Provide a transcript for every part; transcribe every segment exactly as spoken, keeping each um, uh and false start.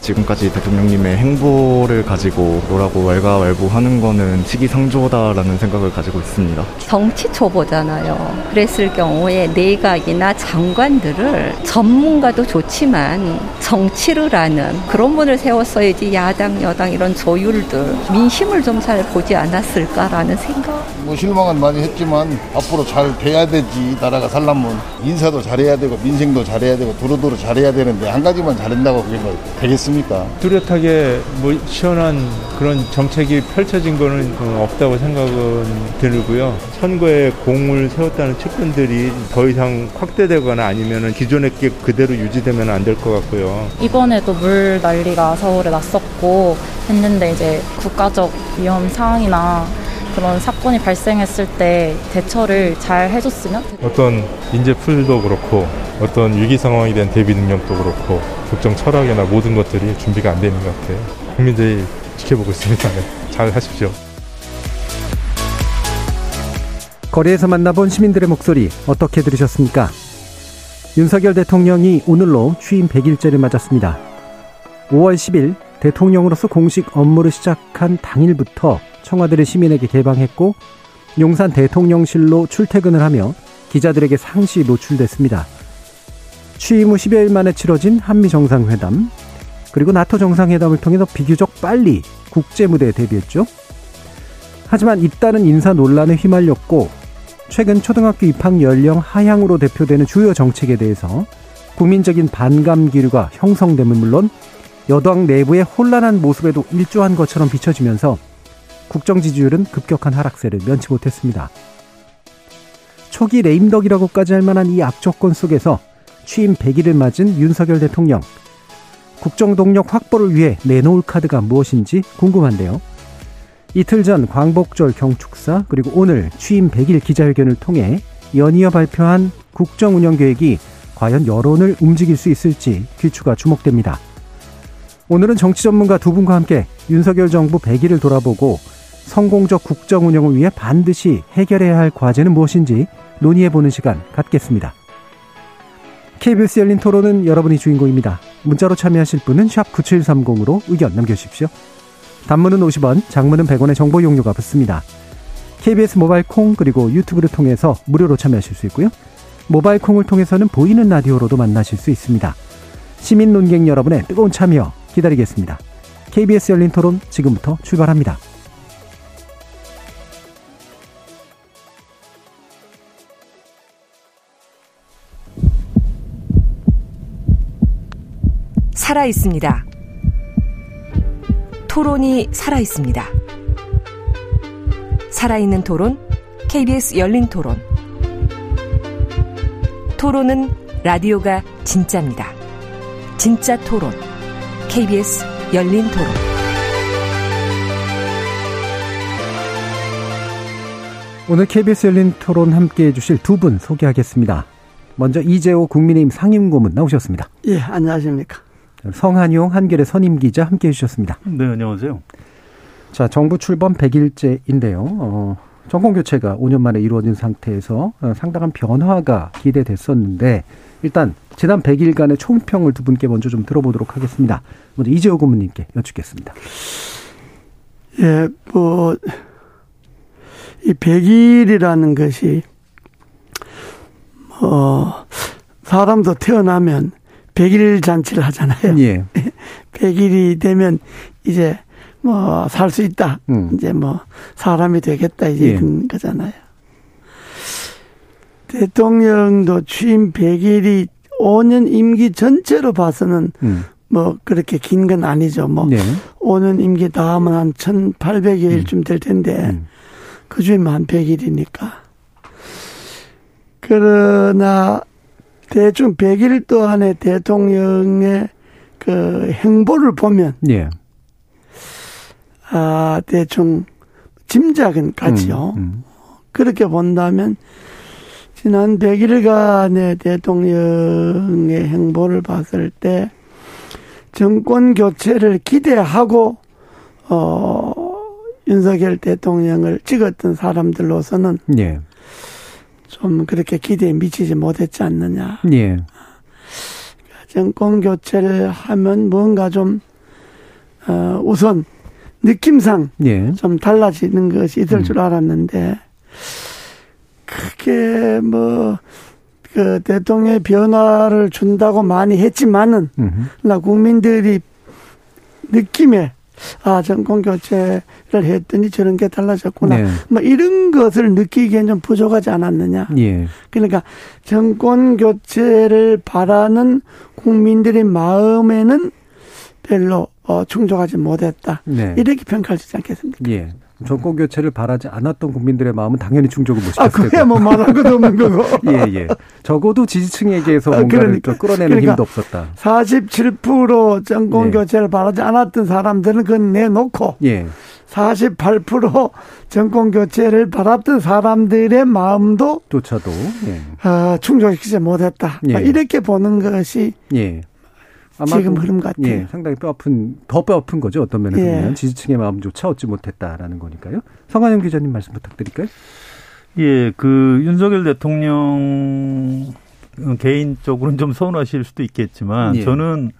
지금까지 대통령님의 행보를 가지고 뭐라고 왈가왈부하는 거는 시기상조다라는 생각을 가지고 있습니다. 정치 초보잖아요. 그랬을 경우에 내각이나 장관들을 전문가도 좋지만 정치를 아는 그런 분을 세웠어야지 야당, 여당 이런 조율들, 민심을 좀 잘 보지 않았을까라는 생각. 뭐 실망은 많이 했지만 앞으로 잘 돼야 되지. 나라가 살려면 인사도 잘해야 되고 민생도 잘해야 되고 두루두루 잘해야 되는데 한 가지만 잘한다고 그게 뭐 되겠습니까? 뚜렷하게 뭐 시원한 그런 정책이 펼쳐진 거는 없다고 생각은 들고요. 선거에 공을 세웠다는 측면들이 더 이상 확대되거나 아니면 기존의 게 그대로 유지되면 안 될 것 같고요. 이번에도 물 난리가 서울에 났었고 했는데 이제 국가적 위험 상황이나 그런 사건이 발생했을 때 대처를 잘 해줬으면? 어떤 인재풀도 그렇고 어떤 위기 상황에 대한 대비 능력도 그렇고 국정 철학이나 모든 것들이 준비가 안 되는 것 같아요. 국민들이 지켜보고 있습니다. 잘 하십시오. 거리에서 만나본 시민들의 목소리 어떻게 들으셨습니까? 윤석열 대통령이 오늘로 취임 백일째를 맞았습니다. 오월 십일 대통령으로서 공식 업무를 시작한 당일부터 청와대를 시민에게 개방했고 용산 대통령실로 출퇴근을 하며 기자들에게 상시 노출됐습니다. 취임 후 십여일 만에 치러진 한미정상회담 그리고 나토 정상회담을 통해서 비교적 빨리 국제무대에 데뷔했죠. 하지만 잇따른 인사 논란에 휘말렸고 최근 초등학교 입학 연령 하향으로 대표되는 주요 정책에 대해서 국민적인 반감 기류가 형성됨은 물론 여당 내부의 혼란한 모습에도 일조한 것처럼 비춰지면서 국정 지지율은 급격한 하락세를 면치 못했습니다. 초기 레임덕이라고까지 할 만한 이 악조건 속에서 취임 백일을 맞은 윤석열 대통령. 국정 동력 확보를 위해 내놓을 카드가 무엇인지 궁금한데요. 이틀 전 광복절 경축사 그리고 오늘 취임 백일 기자회견을 통해 연이어 발표한 국정 운영 계획이 과연 여론을 움직일 수 있을지 귀추가 주목됩니다. 오늘은 정치 전문가 두 분과 함께 윤석열 정부 백일을 돌아보고 성공적 국정 운영을 위해 반드시 해결해야 할 과제는 무엇인지 논의해보는 시간 갖겠습니다. 케이비에스 열린 토론은 여러분이 주인공입니다. 문자로 참여하실 분은 샵 구칠삼공으로 의견 남겨주십시오. 단문은 오십 원, 장문은 백 원의 정보 용료가 붙습니다. 케이비에스 모바일 콩 그리고 유튜브를 통해서 무료로 참여하실 수 있고요. 모바일 콩을 통해서는 보이는 라디오로도 만나실 수 있습니다. 시민 논객 여러분의 뜨거운 참여 기다리겠습니다. 케이비에스 열린 토론 지금부터 출발합니다. 살아있습니다. 토론이 살아있습니다. 살아있는 토론, 케이비에스 열린 토론. 토론은 라디오가 진짜입니다. 진짜 토론, 케이비에스 열린 토론. 오늘 케이비에스 열린 토론 함께해 주실 두 분 소개하겠습니다. 먼저 이재호 국민의힘 상임고문 나오셨습니다. 예, 안녕하십니까. 성한용 한겨레 선임 기자 함께해 주셨습니다. 네, 안녕하세요. 자, 정부 출범 백일째인데요. 어, 정권 교체가 오 년 만에 이루어진 상태에서 상당한 변화가 기대됐었는데 일단 지난 백일간의 총평을 두 분께 먼저 좀 들어보도록 하겠습니다. 먼저 이재호 고문님께 여쭙겠습니다. 예, 뭐 이 백일이라는 것이 어 사람도 태어나면 백일 잔치를 하잖아요. 예. 백일이 되면 이제 뭐 살 수 있다. 음. 이제 뭐 사람이 되겠다 이제 예. 이런 거잖아요. 대통령도 취임 백일이 오 년 임기 전체로 봐서는 음. 뭐 그렇게 긴 건 아니죠. 뭐 네. 오 년 임기 다 하면 한 천팔백여일쯤 될 텐데 음. 그중에 한 백일이니까. 그러나 대충 백일 동안의 대통령의 그 행보를 보면, 예. 아, 대충 짐작은 가지요. 음, 음. 그렇게 본다면, 지난 백일간의 대통령의 행보를 봤을 때, 정권 교체를 기대하고, 어, 윤석열 대통령을 찍었던 사람들로서는 예. 좀 그렇게 기대에 미치지 못했지 않느냐. 예. 정권 교체를 하면 뭔가 좀 어, 우선 느낌상 예. 좀 달라지는 것이 있을 음. 줄 알았는데 그게 뭐 그 대통령의 변화를 준다고 많이 했지만은 나 국민들이 느낌에 아 정권 교체를 했더니 저런 게 달라졌구나 네. 뭐 이런 것을 느끼기엔 좀 부족하지 않았느냐. 예. 그러니까 정권 교체를 바라는 국민들의 마음에는 별로 어, 충족하지 못했다. 네. 이렇게 평가할 수 있지 않겠습니까? 예. 정권 교체를 바라지 않았던 국민들의 마음은 당연히 충족을 못 시켰을 거고. 아, 그래야 뭐 말할 것도 없는 거고. 예, 예. 적어도 지지층에게서 뭔가를 그러니까, 끌어내는 그러니까 힘도 없었다. 사십칠 퍼센트 정권 예. 교체를 바라지 않았던 사람들은 그건 내놓고 예. 사십팔 퍼센트 정권 교체를 바랐던 사람들의 마음도 조차도 예. 어, 충족시키지 못했다. 예. 이렇게 보는 것이 예. 지금 흐름 같아요. 예, 상당히 뼈아픈, 더 뼈아픈 거죠. 어떤 면에서 예. 보면 지지층의 마음조차 얻지 못했다라는 거니까요. 성한용 기자님 말씀 부탁드릴까요? 예, 그 윤석열 대통령 개인적으로는 좀 서운하실 수도 있겠지만 예. 저는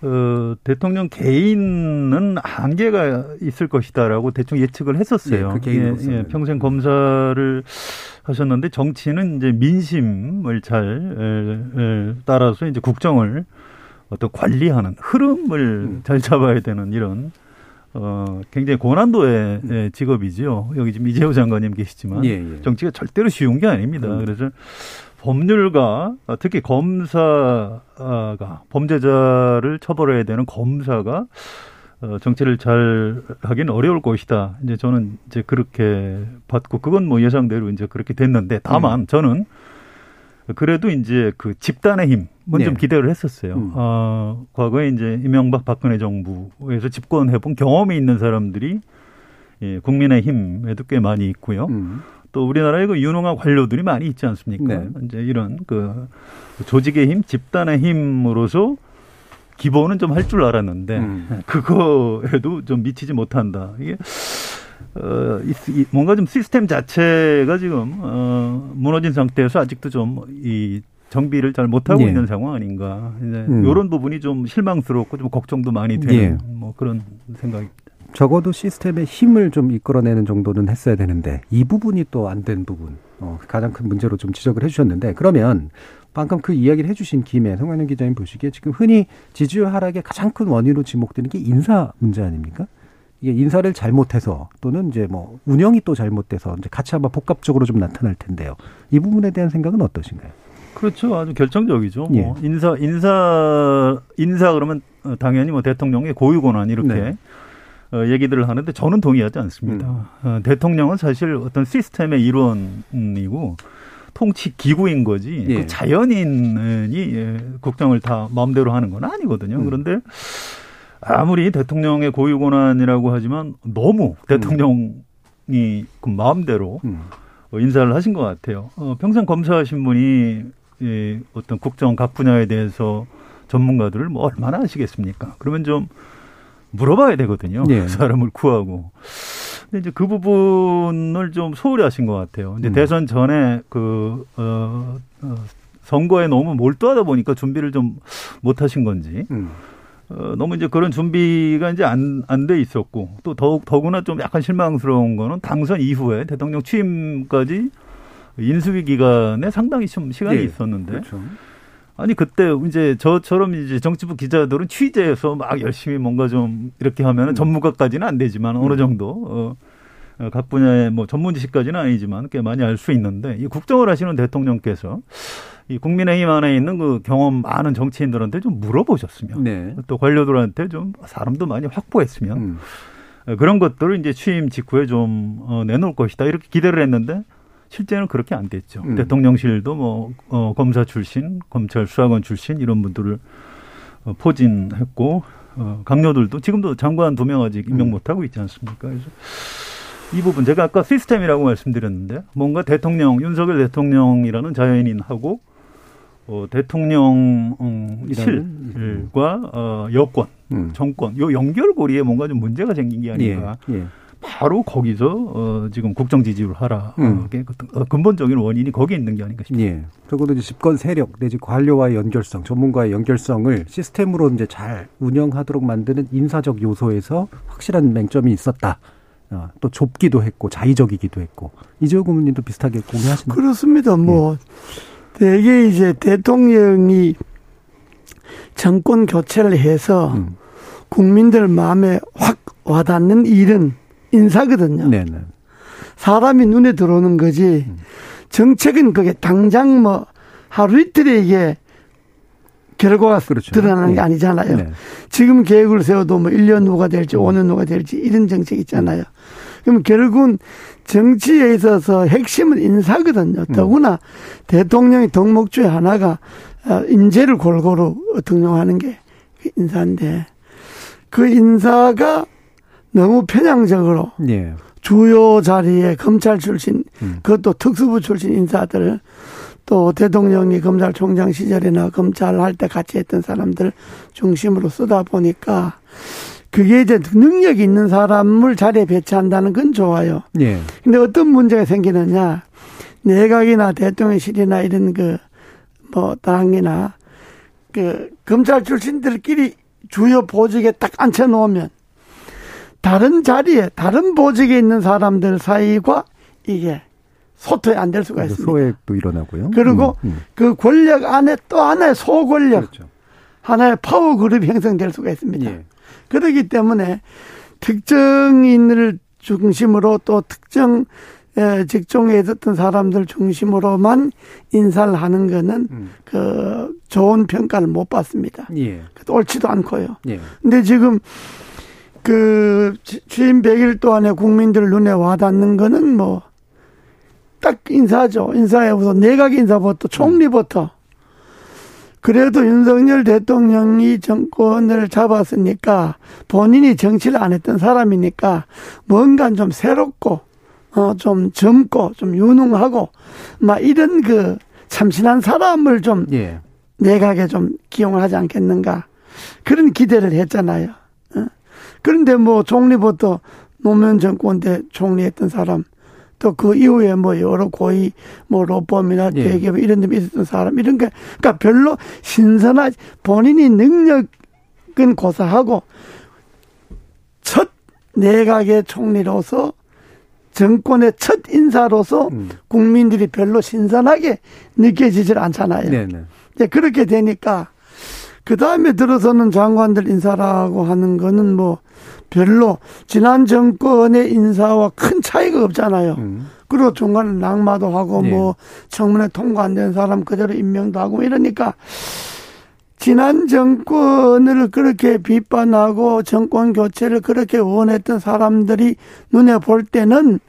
어, 대통령 개인은 한계가 있을 것이다라고 대충 예측을 했었어요. 예, 그 개인 예, 예, 평생 검사를 하셨는데 정치는 이제 민심을 잘 에, 에, 따라서 이제 국정을 어떤 관리하는 흐름을 음. 잘 잡아야 되는 이런 어, 굉장히 고난도의 음. 직업이지요. 여기 지금 이재호 장관님 계시지만 예, 예. 정치가 절대로 쉬운 게 아닙니다. 음. 그래서 법률가 특히 검사가 범죄자를 처벌해야 되는 검사가 어, 정치를 잘 하긴 어려울 것이다. 이제 저는 이제 그렇게 봤고 그건 뭐 예상대로 이제 그렇게 됐는데 다만 음. 저는 그래도 이제 그 집단의 힘은 네. 좀 기대를 했었어요. 음. 어, 과거에 이제 이명박 박근혜 정부에서 집권해본 경험이 있는 사람들이 예, 국민의 힘에도 꽤 많이 있고요. 음. 또 우리나라에 그 유능한 관료들이 많이 있지 않습니까? 네. 이제 이런 그 조직의 힘, 집단의 힘으로서 기본은 좀 할 줄 알았는데 음. 그거에도 좀 미치지 못한다. 이게 어, 뭔가 좀 시스템 자체가 지금 어, 무너진 상태에서 아직도 좀 이 정비를 잘 못하고 예. 있는 상황 아닌가. 이제 음. 이런 부분이 좀 실망스럽고 좀 걱정도 많이 되는 예. 뭐 그런 생각입니다. 적어도 시스템의 힘을 좀 이끌어내는 정도는 했어야 되는데 이 부분이 또 안 된 부분 어, 가장 큰 문제로 좀 지적을 해 주셨는데 그러면 방금 그 이야기를 해 주신 김에 성한용 기자님 보시기에 지금 흔히 지지율 하락의 가장 큰 원인으로 지목되는 게 인사 문제 아닙니까? 이게 인사를 잘못해서 또는 이제 뭐 운영이 또 잘못돼서 이제 같이 아마 복합적으로 좀 나타날 텐데요. 이 부분에 대한 생각은 어떠신가요? 그렇죠, 아주 결정적이죠. 예. 뭐 인사 인사 인사 그러면 당연히 뭐 대통령의 고유 권한 이렇게 네. 어, 얘기들을 하는데 저는 동의하지 않습니다. 음. 어, 대통령은 사실 어떤 시스템의 일원이고 통치 기구인 거지 예. 그 자연인이 국정을 다 마음대로 하는 건 아니거든요. 음. 그런데 아무리 대통령의 고유 권한이라고 하지만 너무 대통령이 그 마음대로 음. 인사를 하신 것 같아요. 어, 평생 검사하신 분이 예, 어떤 국정 각 분야에 대해서 전문가들을 뭐 얼마나 아시겠습니까? 그러면 좀 물어봐야 되거든요. 예. 사람을 구하고. 근데 이제 그 부분을 좀 소홀히 하신 것 같아요. 이제 음. 대선 전에 그 어, 어, 선거에 너무 몰두하다 보니까 준비를 좀 못하신 건지. 음. 어, 너무 이제 그런 준비가 이제 안, 안 돼 있었고 또 더욱, 더구나 좀 약간 실망스러운 거는 당선 이후에 대통령 취임까지 인수위 기간에 상당히 좀 시간이 네, 있었는데. 그렇죠. 아니, 그때 이제 저처럼 이제 정치부 기자들은 취재해서 막 열심히 뭔가 좀 이렇게 하면은 음. 전문가까지는 안 되지만 어느 정도, 어, 각 분야의 뭐 전문 지식까지는 아니지만 꽤 많이 알 수 있는데 이 국정을 하시는 대통령께서 이 국민의힘 안에 있는 그 경험 많은 정치인들한테 좀 물어보셨으면 네. 또 관료들한테 좀 사람도 많이 확보했으면 음. 그런 것들을 이제 취임 직후에 좀 어, 내놓을 것이다 이렇게 기대를 했는데 실제는 그렇게 안 됐죠. 음. 대통령실도 뭐 어, 검사 출신, 검찰 수사관 출신 이런 분들을 어, 포진했고 어, 강요들도 지금도 장관 두 명 아직 임명 음. 못하고 있지 않습니까? 그래서 이 부분 제가 아까 시스템이라고 말씀드렸는데 뭔가 대통령 윤석열 대통령이라는 자연인하고 어, 대통령이라는 일과 어, 여권, 음. 정권, 요 연결고리에 뭔가 좀 문제가 생긴 게 아닌가. 예. 예. 바로 거기서 어, 지금 국정 지지율 하락의 음. 어, 근본적인 원인이 거기에 있는 게 아닌가 싶습니다. 예. 적어도 이제 집권 세력 내지 관료와의 연결성, 전문가의 연결성을 시스템으로 이제 잘 운영하도록 만드는 인사적 요소에서 확실한 맹점이 있었다. 어, 또 좁기도 했고 자의적이기도 했고 이재호 고문님도 비슷하게 공유하시나요? 그렇습니다. 뭐. 예. 되게 이제 대통령이 정권 교체를 해서 음. 국민들 마음에 확 와닿는 일은 인사거든요. 네네. 사람이 눈에 들어오는 거지 정책은 그게 당장 뭐 하루 이틀에 이게 결과가 그렇죠. 드러나는 게 아니잖아요. 네. 지금 계획을 세워도 뭐 일 년 후가 될지 오 년 후가 될지 이런 정책 있잖아요. 그럼 결국은 정치에 있어서 핵심은 인사거든요. 더구나 대통령의 덕목 중에 하나가 인재를 골고루 등용하는 게 인사인데 그 인사가 너무 편향적으로 예. 주요 자리에 검찰 출신 음. 그것도 특수부 출신 인사들 또 대통령이 검찰총장 시절이나 검찰할 때 같이 했던 사람들 중심으로 쓰다 보니까 그게 이제 능력이 있는 사람을 자리에 배치한다는 건 좋아요. 예. 근데 어떤 문제가 생기느냐. 내각이나 대통령실이나 이런 그, 뭐, 당이나, 그, 검찰 출신들끼리 주요 보직에 딱 앉혀놓으면, 다른 자리에, 다른 보직에 있는 사람들 사이와 이게 소통이 안 될 수가 있습니다. 소액도 일어나고요. 그리고 음, 음. 그 권력 안에 또 하나의 소권력, 그렇죠. 하나의 파워 그룹이 형성될 수가 있습니다. 예. 그렇기 때문에 특정인을 중심으로 또 특정 직종에 있었던 사람들 중심으로만 인사를 하는 거는 음. 그 좋은 평가를 못 받습니다. 예. 옳지도 않고요. 예. 근데 지금 그 취임 백 일 동안에 국민들 눈에 와닿는 거는 뭐 딱 인사죠. 인사에 우선 내각 인사부터 총리부터. 음. 그래도 윤석열 대통령이 정권을 잡았으니까 본인이 정치를 안 했던 사람이니까 뭔가 좀 새롭고 어 좀 젊고 좀 유능하고 막 이런 그 참신한 사람을 좀 예. 내각에 좀 기용을 하지 않겠는가 그런 기대를 했잖아요. 어? 그런데 뭐 총리부터 노무현 정권 때 총리했던 사람. 또 그 이후에 뭐 여러 고위 뭐 로펌이나 대기업 예. 이런 데 있었던 사람 이런 게 그러니까 별로 신선하지 본인이 능력은 고사하고 첫 내각의 총리로서 정권의 첫 인사로서 음. 국민들이 별로 신선하게 느껴지질 않잖아요. 네네. 이제 그렇게 되니까 그다음에 들어서는 장관들 인사라고 하는 거는 뭐 별로 지난 정권의 인사와 큰 차이가 없잖아요. 음. 그리고 중간에 낙마도 하고 네. 뭐 청문회 통과 안 된 사람 그대로 임명도 하고 이러니까 지난 정권을 그렇게 비판하고 정권 교체를 그렇게 원했던 사람들이 눈에 볼 때는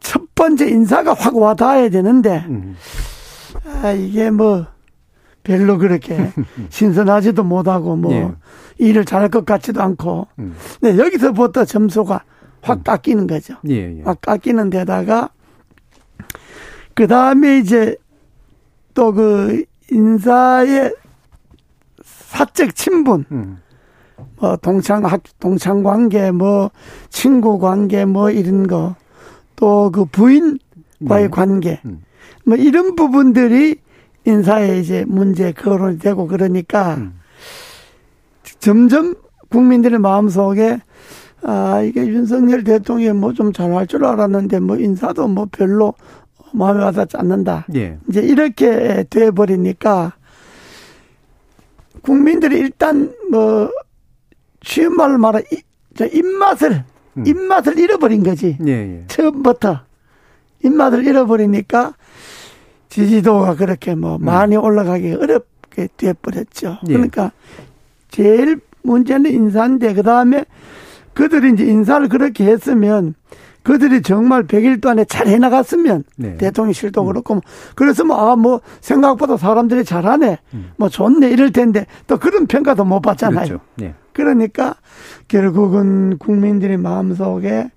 첫 번째 인사가 확 와닿아야 되는데 음. 아, 이게 뭐 별로 그렇게 신선하지도 못하고 뭐 예. 일을 잘할 것 같지도 않고 음. 네, 여기서부터 점수가 확 음. 깎이는 거죠. 예, 예. 확 깎이는 데다가 그다음에 이제 또 그 인사의 사적 친분 음. 뭐 동창 학 동창 관계 뭐 친구 관계 뭐 이런 거 또 그 부인과의 예. 관계 음. 뭐 이런 부분들이 인사에 이제 문제 거론이 되고 그러니까 음. 점점 국민들의 마음속에 아 이게 윤석열 대통령이 뭐 좀 잘할 줄 알았는데 뭐 인사도 뭐 별로 마음에 와닿지 않는다. 예. 이제 이렇게 돼버리니까 국민들이 일단 뭐 쉬운 말로 말해 입맛을 음. 입맛을 잃어버린 거지. 예, 예. 처음부터 입맛을 잃어버리니까. 지지도가 그렇게 뭐 많이 올라가기 어렵게 되어버렸죠. 그러니까 제일 문제는 인사인데 그다음에 그들이 이제 인사를 그렇게 했으면 그들이 정말 백 일 동안에 잘 해나갔으면 네. 대통령실도 그렇고 그래서 뭐 아 뭐 생각보다 사람들이 잘하네 뭐 좋네 이럴 텐데 또 그런 평가도 못 받잖아요. 그렇죠. 네. 그러니까 결국은 국민들의 마음속에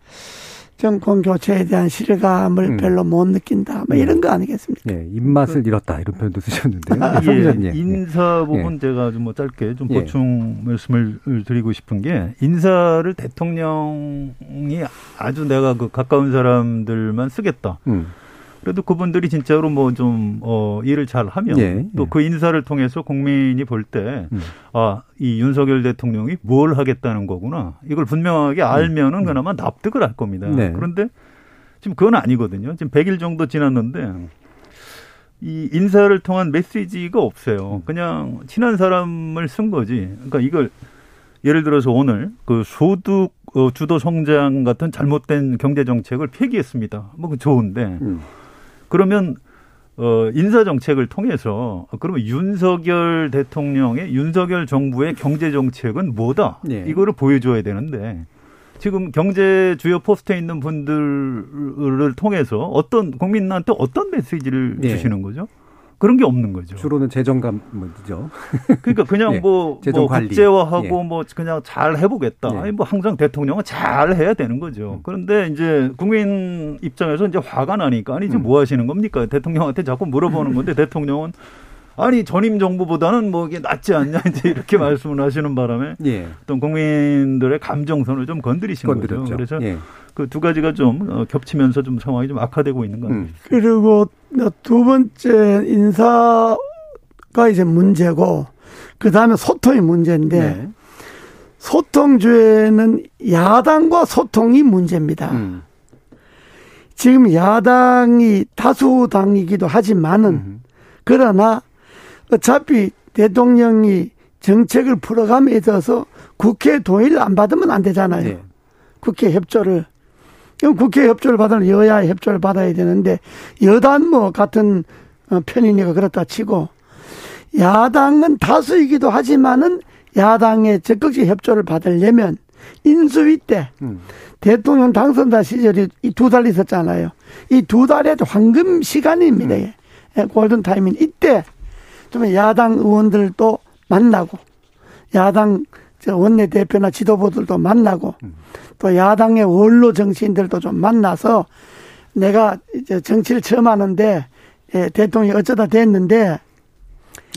정권 교체에 대한 실감을 음. 별로 못 느낀다. 뭐 이런 거 아니겠습니까? 네, 입맛을 그, 잃었다 이런 표현도 쓰셨는데요. 예, 인사 예. 부분 예. 제가 좀 뭐 짧게 좀 예. 보충 말씀을 드리고 싶은 게, 인사를 대통령이 아주 내가 그 가까운 사람들만 쓰겠다. 음. 그래도 그분들이 진짜로 뭐 좀 어, 일을 잘 하면 예, 또 그 예. 인사를 통해서 국민이 볼 때 아, 이 음. 윤석열 대통령이 뭘 하겠다는 거구나. 이걸 분명하게 알면은 음. 그나마 납득을 할 겁니다. 네. 그런데 지금 그건 아니거든요. 지금 백 일 정도 지났는데 이 인사를 통한 메시지가 없어요. 그냥 친한 사람을 쓴 거지. 그러니까 이걸 예를 들어서 오늘 그 소득 어, 주도 성장 같은 잘못된 경제 정책을 폐기했습니다. 뭐 그 좋은데 음. 그러면 어, 인사 정책을 통해서 그러면 윤석열 대통령의 윤석열 정부의 경제 정책은 뭐다? 네. 이거를 보여줘야 되는데 지금 경제 주요 포스트에 있는 분들을 통해서 어떤 국민한테 어떤 메시지를 네. 주시는 거죠? 그런 게 없는 거죠. 주로는 재정감 뭐죠? 그러니까 그냥 네, 뭐, 뭐 국제화하고 네. 뭐 그냥 잘 해보겠다. 네. 아니 뭐 항상 대통령은 잘 해야 되는 거죠. 음. 그런데 이제 국민 입장에서 이제 화가 나니까 아니 지금 음. 뭐 하시는 겁니까? 대통령한테 자꾸 물어보는 건데 대통령은 아니 전임 정부보다는 뭐 이게 낫지 않냐 이제 이렇게 말씀을 하시는 바람에 예. 또 국민들의 감정선을 좀 건드리신 건드렸죠. 거죠. 그래서 예. 그 두 가지가 좀 겹치면서 좀 상황이 좀 악화되고 있는 것 같습니다. 음. 그리고 두 번째 인사가 이제 문제고 그 다음에 소통이 문제인데 네. 소통주에는 야당과 소통이 문제입니다. 음. 지금 야당이 다수당이기도 하지만은 음. 그러나 어차피 대통령이 정책을 풀어감에 있어서 국회 동의를 안 받으면 안 되잖아요. 네. 국회 협조를. 그럼 국회 협조를 받으면 여야의 협조를 받아야 되는데 여당 뭐 같은 편이니까 그렇다 치고 야당은 다수이기도 하지만은 야당의 적극적 협조를 받으려면 인수위 때 음. 대통령 당선자 시절이 이 두 달 있었잖아요. 이 두 달의 황금 시간입니다. 음. 골든 타이밍 이때 좀 야당 의원들도 만나고 야당 원내대표나 지도부들도 만나고 또 야당의 원로 정치인들도 좀 만나서 내가 이제 정치를 처음 하는데 대통령이 어쩌다 됐는데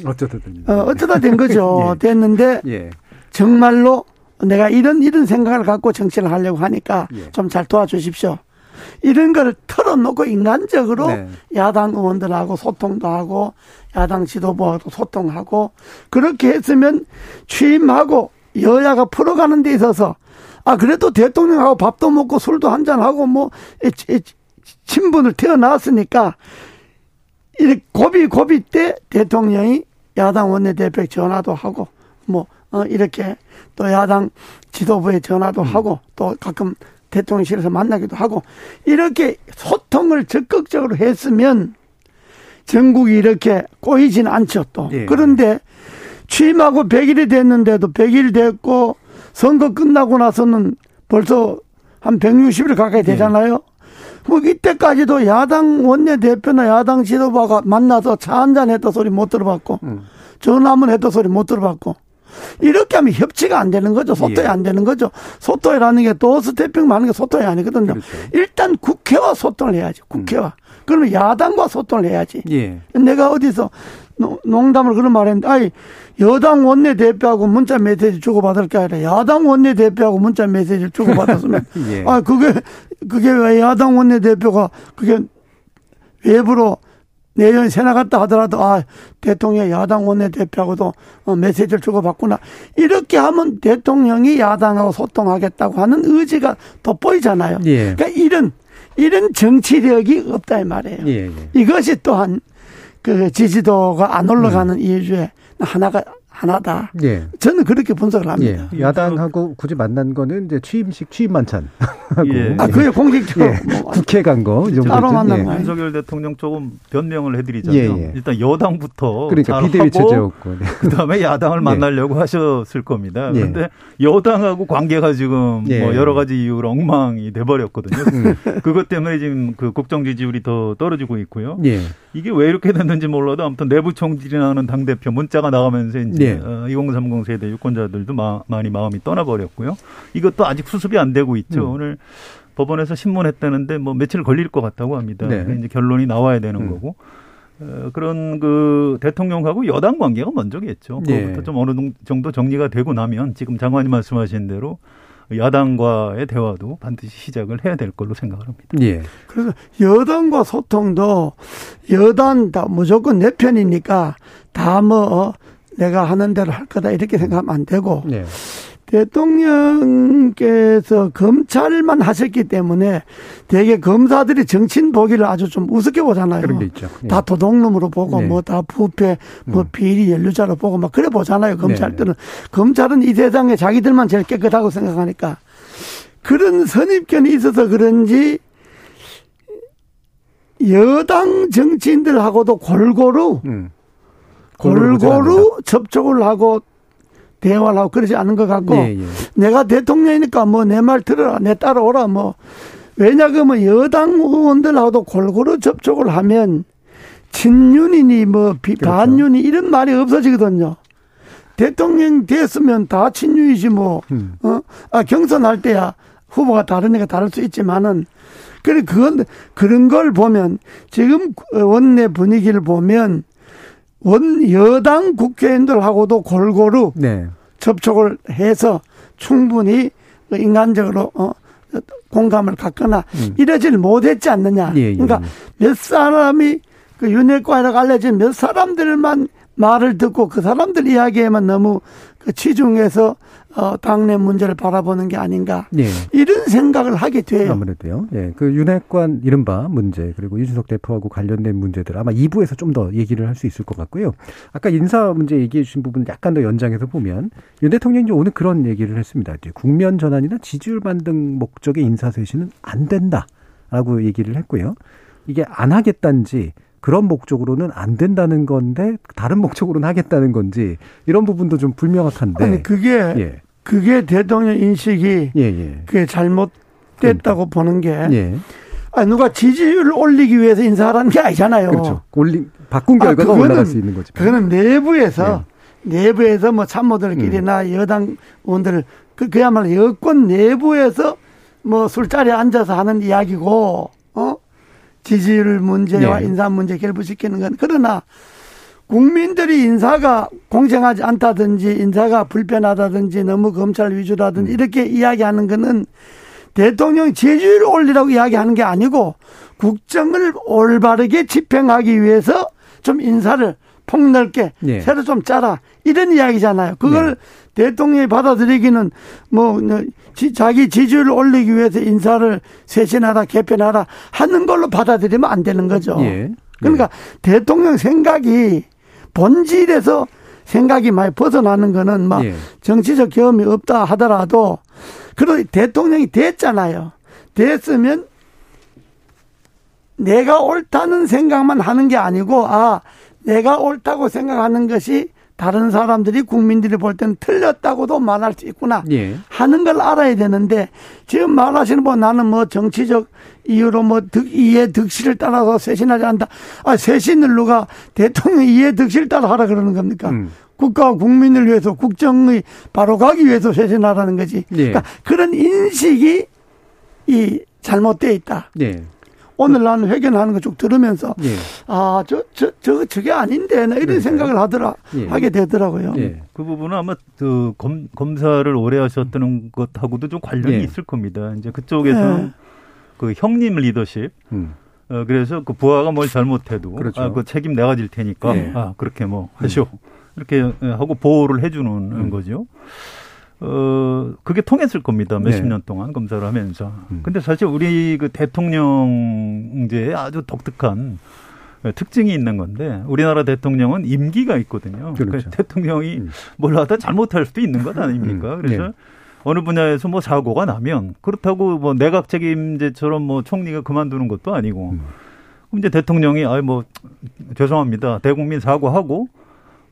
어쩌다 됐는데 어, 어쩌다 된 거죠. 예. 됐는데 예. 정말로 내가 이런 이런 생각을 갖고 정치를 하려고 하니까 예. 좀 잘 도와주십시오. 이런 걸 털어놓고 인간적으로 네. 야당 의원들하고 소통도 하고 야당 지도부하고 소통하고 그렇게 했으면 취임하고 여야가 풀어가는 데 있어서 아 그래도 대통령하고 밥도 먹고 술도 한잔하고 뭐 친분을 태어났으니까 이렇게 고비고비 때 대통령이 야당 원내대표에 전화도 하고 뭐 이렇게 또 야당 지도부에 전화도 음. 하고 또 가끔 대통령실에서 만나기도 하고 이렇게 소통을 적극적으로 했으면 전국이 이렇게 꼬이진 않죠 또. 예. 그런데 취임하고 백 일이 됐는데도 백 일 됐고 선거 끝나고 나서는 벌써 한 백육십 일 가까이 되잖아요. 예. 뭐 이때까지도 야당 원내대표나 야당 지도부가 만나서 차 한잔 했다 소리 못 들어봤고 음. 전화 한번 했다 소리 못 들어봤고 이렇게 하면 협치가 안 되는 거죠. 소통이 예. 안 되는 거죠. 소통이라는 게 또 스태핑만 하는 게 소통이 아니거든요. 그렇죠. 일단 국회와 소통을 해야지. 국회와. 음. 그러면 야당과 소통을 해야지. 예. 내가 어디서 농담을 그런 말 했는데 아이 여당 원내대표하고 문자 메시지 주고받을 게 아니라 야당 원내대표하고 문자 메시지를 주고받았으면 예. 아 그게 그게 왜 야당 원내대표가 그게 외부로 내년이 새 나갔다 하더라도 아 대통령이 야당 원내대표하고도 어, 메시지를 주고받구나. 이렇게 하면 대통령이 야당하고 소통하겠다고 하는 의지가 돋보이잖아요. 예. 그러니까 이런 이런 정치력이 없다 이 말이에요. 예, 예. 이것이 또한 그 지지도가 안 올라가는 음. 이유 중에 하나가 하나다. 예. 저는 그렇게 분석을 합니다. 예. 야당하고 굳이 만난 거는 이제 취임식 취임 만찬. 예. 아 그게 공식적으로 예. 뭐 국회 간 거. 따로 만난 거. 윤석열 대통령 조금 변명을 해드리자면 예, 예. 일단 여당부터 그러니까 비대위 체제였고 네. 그다음에 야당을 만나려고 예. 하셨을 겁니다. 그런데 예. 여당하고 관계가 지금 예. 뭐 여러 가지 이유로 엉망이 돼버렸거든요. 음. 그것 때문에 지금 그 국정 지지율이 더 떨어지고 있고요. 예. 이게 왜 이렇게 됐는지 몰라도 아무튼 내부 총질이라는 당 대표 문자가 나가면서 이제. 예. 예. 어, 이공삼공 세대 유권자들도 마, 많이 마음이 떠나버렸고요. 이것도 아직 수습이 안 되고 있죠. 음. 오늘 법원에서 신문했다는데 뭐 며칠 걸릴 것 같다고 합니다. 네. 이제 결론이 나와야 되는 음. 거고. 어, 그런 그 대통령하고 여당 관계가 먼저겠죠. 그것부터 예. 좀 어느 정도 정리가 되고 나면 지금 장관님 말씀하신 대로 야당과의 대화도 반드시 시작을 해야 될 걸로 생각을 합니다. 예. 그래서 여당과 소통도 여당 다 무조건 내 편이니까 다 뭐 내가 하는 대로 할 거다 이렇게 생각하면 안 되고 예. 대통령께서 검찰만 하셨기 때문에 되게 검사들이 정치인 보기를 아주 좀 우습게 보잖아요. 그런 게 있죠. 예. 다 도둑놈으로 보고 네. 뭐 다 부패, 뭐 음. 비리 연루자로 보고 막 그래 보잖아요. 검찰들은. 네. 검찰은 이 세상에 자기들만 제일 깨끗하고 생각하니까. 그런 선입견이 있어서 그런지 여당 정치인들하고도 골고루 음. 골고루 접촉을 하고 대화를 하고 그러지 않은 것 같고 예, 예. 내가 대통령이니까 뭐 내 말 들어라 내 따라오라 뭐 왜냐 그러면 여당 의원들하고도 골고루 접촉을 하면 친윤이니 뭐 반윤이 그렇죠. 이런 말이 없어지거든요. 대통령 됐으면 다 친윤이지 뭐 음. 어? 아, 경선할 때야 후보가 다르니까 다를 수 있지만은 그래 그건 그런 걸 보면 지금 원내 분위기를 보면 원 여당 국회의원들하고도 골고루 네. 접촉을 해서 충분히 인간적으로 공감을 갖거나 음. 이러질 못했지 않느냐. 예, 예, 그러니까 예. 몇 사람이 그 윤핵관이라고 알려진 몇 사람들만 말을 듣고 그 사람들 이야기에만 너무 그 치중해서 어, 당내 문제를 바라보는 게 아닌가. 예. 이런 생각을 하게 돼요. 아무래도요. 예. 그 윤핵관 이른바 문제 그리고 이준석 대표하고 관련된 문제들 아마 이 부에서 좀 더 얘기를 할 수 있을 것 같고요. 아까 인사 문제 얘기해 주신 부분 약간 더 연장해서 보면 윤 대통령이 오늘 그런 얘기를 했습니다. 국면 전환이나 지지율 반등 목적의 인사 쇄신은 안 된다라고 얘기를 했고요. 이게 안 하겠단지 그런 목적으로는 안 된다는 건데 다른 목적으로는 하겠다는 건지 이런 부분도 좀 불명확한데. 아니 그게 예. 그게 대통령 인식이 예, 예. 그게 잘못됐다고 그러니까. 보는 게 예. 아니 누가 지지율을 올리기 위해서 인사하라는 게 아니잖아요. 그렇죠. 올리 바꾼 결과가 아, 그거는, 올라갈 수 있는 거죠. 그거는 내부에서 예. 내부에서 뭐 참모들끼리나 음. 여당 의원들 그 그야말로 여권 내부에서 뭐 술자리에 앉아서 하는 이야기고 어. 지지율 문제와 네. 인사 문제 결부시키는 건 그러나 국민들이 인사가 공정하지 않다든지 인사가 불편하다든지 너무 검찰 위주라든지 음. 이렇게 이야기하는 거는 대통령 지지율 올리라고 이야기하는 게 아니고 국정을 올바르게 집행하기 위해서 좀 인사를 폭넓게 네. 새로 좀 짜라 이런 이야기잖아요. 그걸 네. 대통령이 받아들이기는 뭐 자기 지지율을 올리기 위해서 인사를 쇄신하라 개편하라 하는 걸로 받아들이면 안 되는 거죠. 네. 그러니까 네. 대통령 생각이 본질에서 생각이 많이 벗어나는 거는 막 네. 정치적 경험이 없다 하더라도 그래도 대통령이 됐잖아요. 됐으면 내가 옳다는 생각만 하는 게 아니고 아 내가 옳다고 생각하는 것이 다른 사람들이 국민들이 볼 때는 틀렸다고도 말할 수 있구나 예. 하는 걸 알아야 되는데 지금 말하시는 분 나는 뭐 정치적 이유로 뭐 득, 이해 득실을 따라서 쇄신하지 않다. 아 쇄신을 누가 대통령 이해 득실 따라 하라 그러는 겁니까? 음. 국가와 국민을 위해서 국정의 바로 가기 위해서 쇄신하라는 거지. 예. 그러니까 그런 인식이 이 잘못되어 있다. 예. 오늘 나는 회견하는 거 쭉 들으면서 예. 아, 저, 저, 저, 저게 아닌데 이런 그러니까요. 생각을 하더라 예. 하게 되더라고요. 예. 그 부분은 아마 그 검, 검사를 오래 하셨던 것하고도 좀 관련이 예. 있을 겁니다. 이제 그쪽에서 예. 그 형님 리더십. 음. 어, 그래서 그 부하가 뭘 잘못해도 그렇죠. 아, 그 책임 내가 질 테니까 예. 아, 그렇게 뭐 하쇼 음. 이렇게 하고 보호를 해주는 음. 거죠. 어, 그게 통했을 겁니다. 몇십 네. 년 동안 검사를 하면서. 음. 근데 사실 우리 그 대통령제에 아주 독특한 특징이 있는 건데 우리나라 대통령은 임기가 있거든요. 그렇죠. 그러니까 대통령이 음. 뭘 하다 잘못할 수도 있는 것 아닙니까? 음. 그래서 네. 어느 분야에서 뭐 사고가 나면 그렇다고 뭐 내각 책임제처럼 뭐 총리가 그만두는 것도 아니고 음. 그럼 이제 대통령이 아이 뭐 죄송합니다. 대국민 사고하고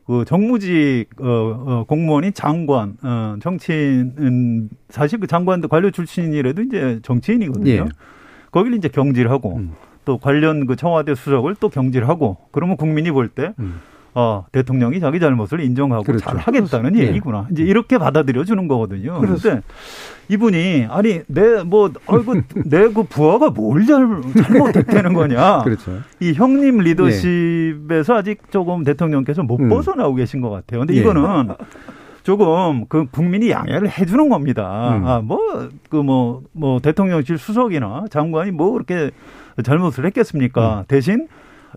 그 정무직 어, 어, 공무원이 장관, 어, 정치인 사실 그 장관도 관료 출신이라도 이제 정치인이거든요. 예. 거기를 이제 경질하고 음. 또 관련 그 청와대 수석을 또 경질하고 그러면 국민이 볼 때 음. 어, 대통령이 자기 잘못을 인정하고 그렇죠. 잘 하겠다는 얘기구나. 예. 이제 이렇게 받아들여 주는 거거든요. 그런데 이분이 아니 내 뭐 아이고 내 그 부하가 뭘 잘 잘못했다는 거냐. 그렇죠. 이 형님 리더십에서 예. 아직 조금 대통령께서 못 음. 벗어나고 계신 것 같아요. 근데 이거는. 예. 조금 그 국민이 양해를 해주는 겁니다. 음. 아, 뭐 그 뭐 뭐 대통령실 수석이나 장관이 뭐 그렇게 잘못을 했겠습니까? 음. 대신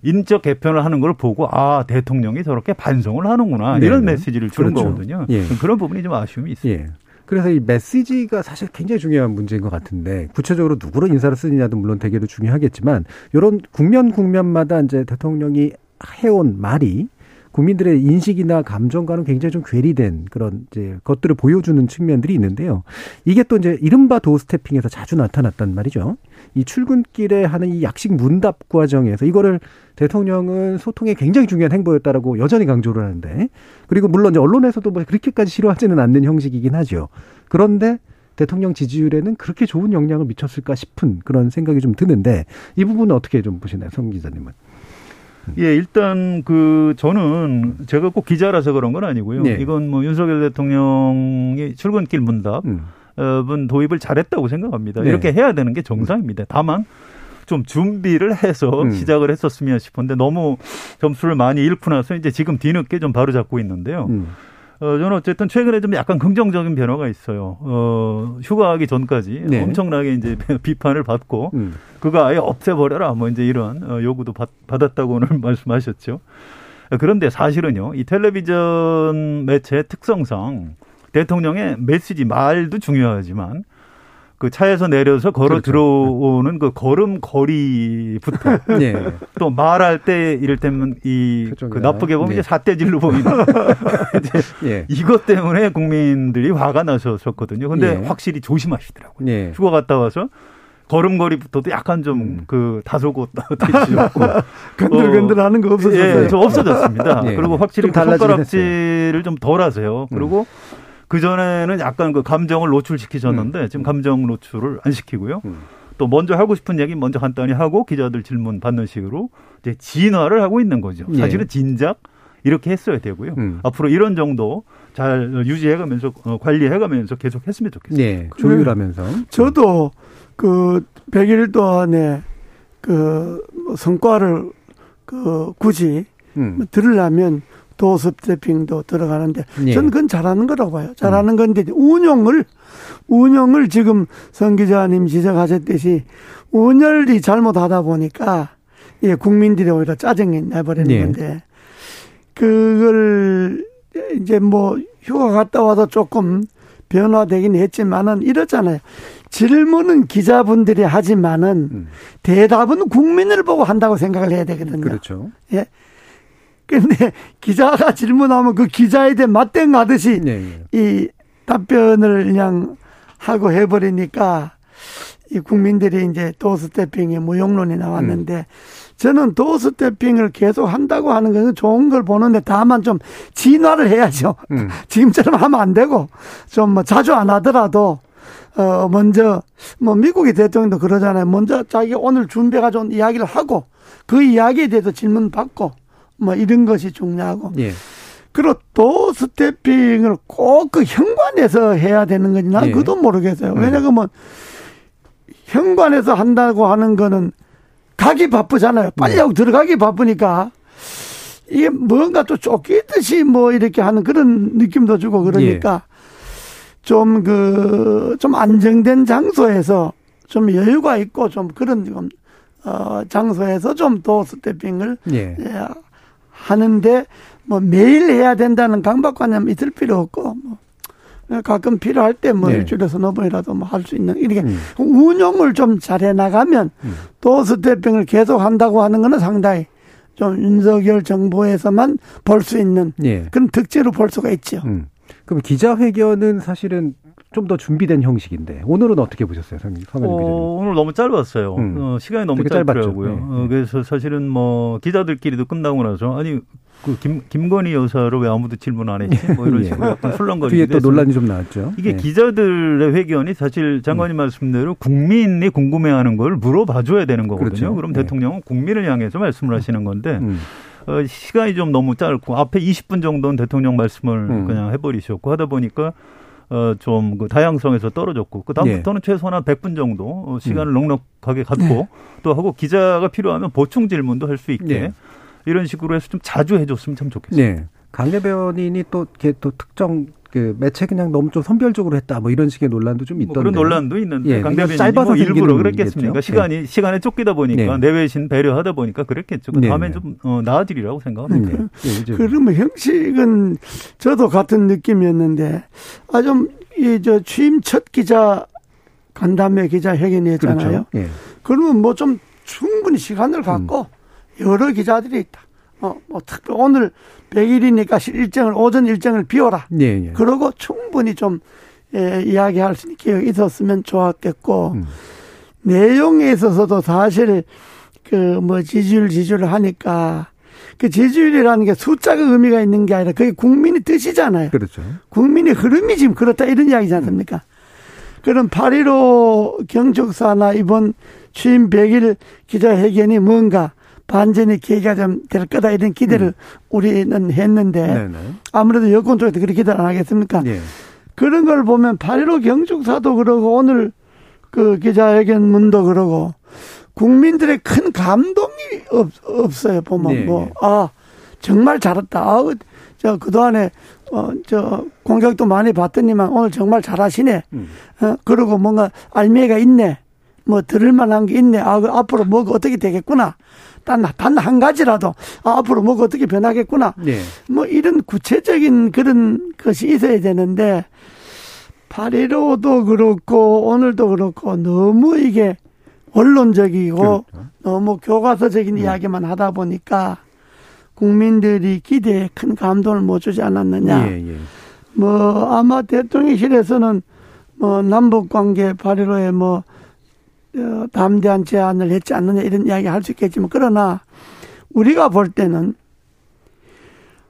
인적 개편을 하는 걸 보고 아 대통령이 저렇게 반성을 하는구나 네네. 이런 메시지를 주는 그렇죠. 거거든요. 예. 그런 부분이 좀 아쉬움이 있어요. 예. 그래서 이 메시지가 사실 굉장히 중요한 문제인 것 같은데 구체적으로 누구를 인사를 쓰느냐도 물론 되게도 중요하겠지만 이런 국면 국면마다 이제 대통령이 해온 말이 국민들의 인식이나 감정과는 굉장히 좀 괴리된 그런 이제 것들을 보여주는 측면들이 있는데요. 이게 또 이제 이른바 도어스태핑에서 자주 나타났단 말이죠. 이 출근길에 하는 이 약식 문답 과정에서 이거를 대통령은 소통에 굉장히 중요한 행보였다라고 여전히 강조를 하는데, 그리고 물론 이제 언론에서도 뭐 그렇게까지 싫어하지는 않는 형식이긴 하죠. 그런데 대통령 지지율에는 그렇게 좋은 영향을 미쳤을까 싶은 그런 생각이 좀 드는데 이 부분은 어떻게 좀 보시나요, 성 기자님은? 예, 일단 그 저는 제가 꼭 기자라서 그런 건 아니고요. 네. 이건 뭐 윤석열 대통령이 출근길 문답은 음. 도입을 잘했다고 생각합니다. 네. 이렇게 해야 되는 게 정상입니다. 다만 좀 준비를 해서 음. 시작을 했었으면 싶은데 너무 점수를 많이 잃고 나서 이제 지금 뒤늦게 좀 바로잡고 있는데요. 음. 어, 저는 어쨌든 최근에 좀 약간 긍정적인 변화가 있어요. 어, 휴가하기 전까지 네. 엄청나게 이제 비판을 받고 음. 그거 아예 없애버려라 뭐 이제 이런 요구도 받, 받았다고 오늘 말씀하셨죠. 그런데 사실은요, 이 텔레비전 매체의 특성상 대통령의 메시지 말도 중요하지만 그 차에서 내려서 걸어 그렇죠. 들어오는 그 걸음걸이부터 네. 또 말할 때 이를테면 이 그 나쁘게 보면 네. 이제 삿대질로 보이는 이제 네. 이것 때문에 국민들이 화가 나셨었거든요. 근데 네. 확실히 조심하시더라고요. 네. 휴가 갔다 와서 걸음걸이부터도 약간 좀 그 다소곳 되시고 근들근들하는 거 없어졌어요. 예, 좀 없어졌습니다. 네. 그리고 확실히 그 손가락질을 좀 덜하세요. 그리고 음. 그전에는 약간 그 감정을 노출시키셨는데 음. 지금 감정 노출을 안 시키고요. 음. 또 먼저 하고 싶은 얘기 먼저 간단히 하고 기자들 질문 받는 식으로 이제 진화를 하고 있는 거죠. 예. 사실은 진작 이렇게 했어야 되고요. 음. 앞으로 이런 정도 잘 유지해가면서 관리해가면서 계속 했으면 좋겠습니다. 예. 조율하면서. 저도 그 백 일 동안에 그 성과를 그 굳이 음. 들으려면 도어스태핑도 들어가는데 예. 저는 그건 잘하는 거라고 봐요. 잘하는 건데 운영을 운영을 지금 성 기자님 지적하셨듯이 운영이 잘못하다 보니까 예, 국민들이 오히려 짜증이 나버리는 예. 건데 그걸 이제 뭐 휴가 갔다 와서 조금 변화되긴 했지만은 이렇잖아요. 질문은 기자분들이 하지만은 음. 대답은 국민을 보고 한다고 생각을 해야 되거든요. 그렇죠. 예. 근데 기자가 질문하면 그 기자에 대해 맞댕 하듯이 네, 네. 이 답변을 그냥 하고 해버리니까 이 국민들이 이제 도어스태핑의 무용론이 나왔는데 음. 저는 도어스태핑을 계속 한다고 하는 것은 좋은 걸 보는데 다만 좀 진화를 해야죠. 음. 지금처럼 하면 안 되고 좀 뭐 자주 안 하더라도 어 먼저 뭐 미국의 대통령도 그러잖아요. 먼저 자기 오늘 준비해 온 이야기를 하고 그 이야기에 대해서 질문 받고. 뭐 이런 것이 중요하고 예. 그리고 또 스태핑을 꼭 그 현관에서 해야 되는 건지 난 예. 그것도 모르겠어요. 왜냐하면 음. 현관에서 한다고 하는 거는 가기 바쁘잖아요. 빨리 하고 네. 들어가기 바쁘니까 이게 뭔가 또 쫓기듯이 뭐 이렇게 하는 그런 느낌도 주고 그러니까 예. 좀 그 좀 안정된 장소에서 좀 여유가 있고 좀 그런 좀 어 장소에서 좀 또 스태핑을 예. 예. 하는데 뭐 매일 해야 된다는 강박관념 있을 필요 없고 뭐 가끔 필요할 때 뭐 네. 일주일에 서너 번이라도 뭐 할 수 있는 이렇게 음. 운영을 좀 잘해 나가면 음. 도어스태핑을 계속 한다고 하는 거는 상당히 좀 윤석열 정부에서만 볼 수 있는 네. 그런 득지로 볼 수가 있죠. 음. 그럼 기자회견은 사실은 좀 더 준비된 형식인데 오늘은 어떻게 보셨어요, 성한용 기자님? 어, 오늘 너무 짧았어요. 음. 어, 시간이 너무 짧더라고요. 네. 어, 그래서 사실은 뭐 기자들끼리도 끝나고 나서 아니 그 김 김건희 여사를 왜 아무도 질문 안 했지? 뭐 이런 식으로 예. 약간 술렁거리고 뒤에 또 논란이 좀 나왔죠. 이게 네. 기자들의 회견이 사실 장관님 말씀대로 국민이 궁금해하는 걸 물어봐줘야 되는 거거든요. 그렇죠. 그럼 네. 대통령은 국민을 향해서 말씀을 하시는 건데. 음. 어, 시간이 좀 너무 짧고 앞에 이십 분 정도는 대통령 말씀을 음. 그냥 해버리셨고 하다 보니까 어, 좀 그 다양성에서 떨어졌고 그 다음부터는 네. 최소한 한 백 분 정도 시간을 음. 넉넉하게 갖고 네. 또 하고 기자가 필요하면 보충 질문도 할 수 있게 네. 이런 식으로 해서 좀 자주 해줬으면 참 좋겠습니다. 네. 강 대변인이 또 이렇게 또 특정 그 매체 그냥 너무 좀 선별적으로 했다 뭐 이런 식의 논란도 좀 있던데. 뭐 그런 논란도 있는데 예, 강 대변인이 뭐 일부러 그랬겠습니까? 네. 시간이 시간에 쫓기다 보니까 네. 내외신 배려하다 보니까 그랬겠죠. 그 다음엔 네. 좀 어, 나아지리라고 생각합니다. 네. 네. 그러면 형식은 저도 같은 느낌이었는데 아 좀 이 저 취임 첫 기자 간담회 기자 회견이 했잖아요. 그렇죠. 네. 그러면 뭐 좀 충분히 시간을 갖고 음. 여러 기자들이 있다. 어, 뭐, 특별, 오늘 백 일이니까 일정을, 오전 일정을 비워라. 예, 예. 그러고 충분히 좀, 예, 이야기할 수 있는 기회가 있었으면 좋았겠고, 음. 내용에 있어서도 사실, 그, 뭐, 지지율, 지지율을 하니까, 그 지지율이라는 게 숫자가 의미가 있는 게 아니라, 그게 국민의 뜻이잖아요. 그렇죠. 국민의 흐름이 지금 그렇다, 이런 이야기지 않습니까? 음. 그럼 팔 일오 경축사나 이번 취임 백 일 기자회견이 뭔가, 반전의 기회가 좀 될 거다 이런 기대를 음. 우리는 했는데 네네. 아무래도 여권 쪽에서 그렇게 기대를 안 하겠습니까? 예. 그런 걸 보면 팔 일오 경축사도 그러고 오늘 그 기자회견문도 그러고 국민들의 큰 감동이 없, 없어요. 보면 예. 뭐 아 정말 잘했다. 아, 저 그동안에 어, 저 공격도 많이 받더니만 오늘 정말 잘하시네. 음. 어, 그러고 뭔가 알맹이가 있네. 뭐 들을 만한 게 있네. 아, 그 앞으로 뭐가 어떻게 되겠구나. 단, 단 한 가지라도 아, 앞으로 뭐가 어떻게 변하겠구나. 네. 뭐 이런 구체적인 그런 것이 있어야 되는데 팔 일오도 그렇고 오늘도 그렇고 너무 이게 원론적이고 그렇죠. 너무 교과서적인 네. 이야기만 하다 보니까 국민들이 기대에 큰 감동을 못 주지 않았느냐. 네, 네. 뭐 아마 대통령실에서는 뭐 남북관계 팔 일오에 뭐 어, 담대한 제안을 했지 않느냐 이런 이야기 할 수 있겠지만 그러나 우리가 볼 때는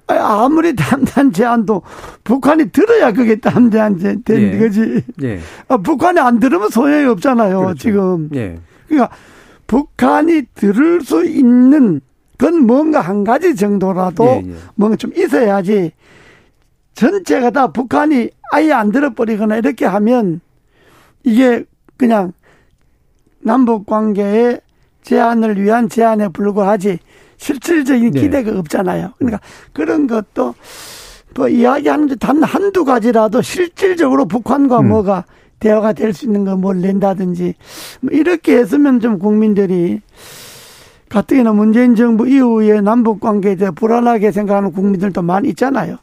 아무리 담대한 제안도 북한이 들어야 그게 담대한 제안 된 예. 거지 예. 아, 북한이 안 들으면 소용이 없잖아요. 그렇죠. 지금 예. 그러니까 북한이 들을 수 있는 건 뭔가 한 가지 정도라도 예, 예. 뭔가 좀 있어야지 전체가 다 북한이 아예 안 들어버리거나 이렇게 하면 이게 그냥 남북관계의 제안을 위한 제안에 불과하지 실질적인 기대가 네. 없잖아요. 그러니까 그런 것도 뭐 이야기하는 단 한두 가지라도 실질적으로 북한과 음. 뭐가 대화가 될 수 있는 거 뭘 낸다든지 뭐 이렇게 했으면 좀 국민들이 가뜩이나 문재인 정부 이후에 남북관계에 대해 불안하게 생각하는 국민들도 많이 있잖아요.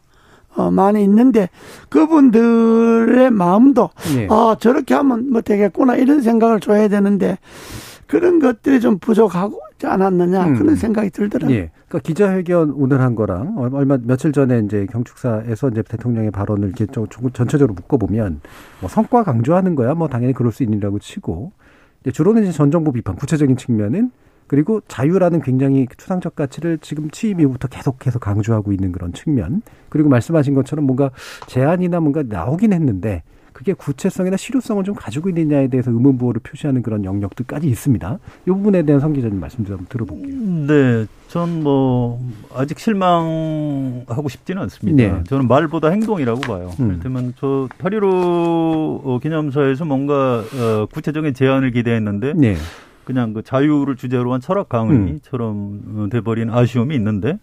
어, 많이 있는데 그분들의 마음도 네. 아 저렇게 하면 뭐 되겠구나 이런 생각을 줘야 되는데 그런 것들이 좀 부족하고 있지 않았느냐 음. 그런 생각이 들더라고요. 네. 그러니까 기자회견 오늘 한 거랑 얼마 며칠 전에 이제 경축사에서 이제 대통령의 발언을 이렇게 좀 전체적으로 묶어 보면 뭐 성과 강조하는 거야 뭐 당연히 그럴 수 있느라고 치고 이제 주로는 이제 전 정부 비판 구체적인 측면은. 그리고 자유라는 굉장히 추상적 가치를 지금 취임 이후부터 계속해서 강조하고 있는 그런 측면. 그리고 말씀하신 것처럼 뭔가 제안이나 뭔가 나오긴 했는데 그게 구체성이나 실효성을 좀 가지고 있느냐에 대해서 의문부호를 표시하는 그런 영역들까지 있습니다. 이 부분에 대한 성 기자님 말씀 좀 들어볼게요. 네. 전 뭐 아직 실망하고 싶지는 않습니다. 네. 저는 말보다 행동이라고 봐요. 그렇다면 저 팔 일오 기념사에서 뭔가 구체적인 제안을 기대했는데 네. 그냥 그 자유를 주제로 한 철학 강의처럼 음. 돼버린 아쉬움이 있는데,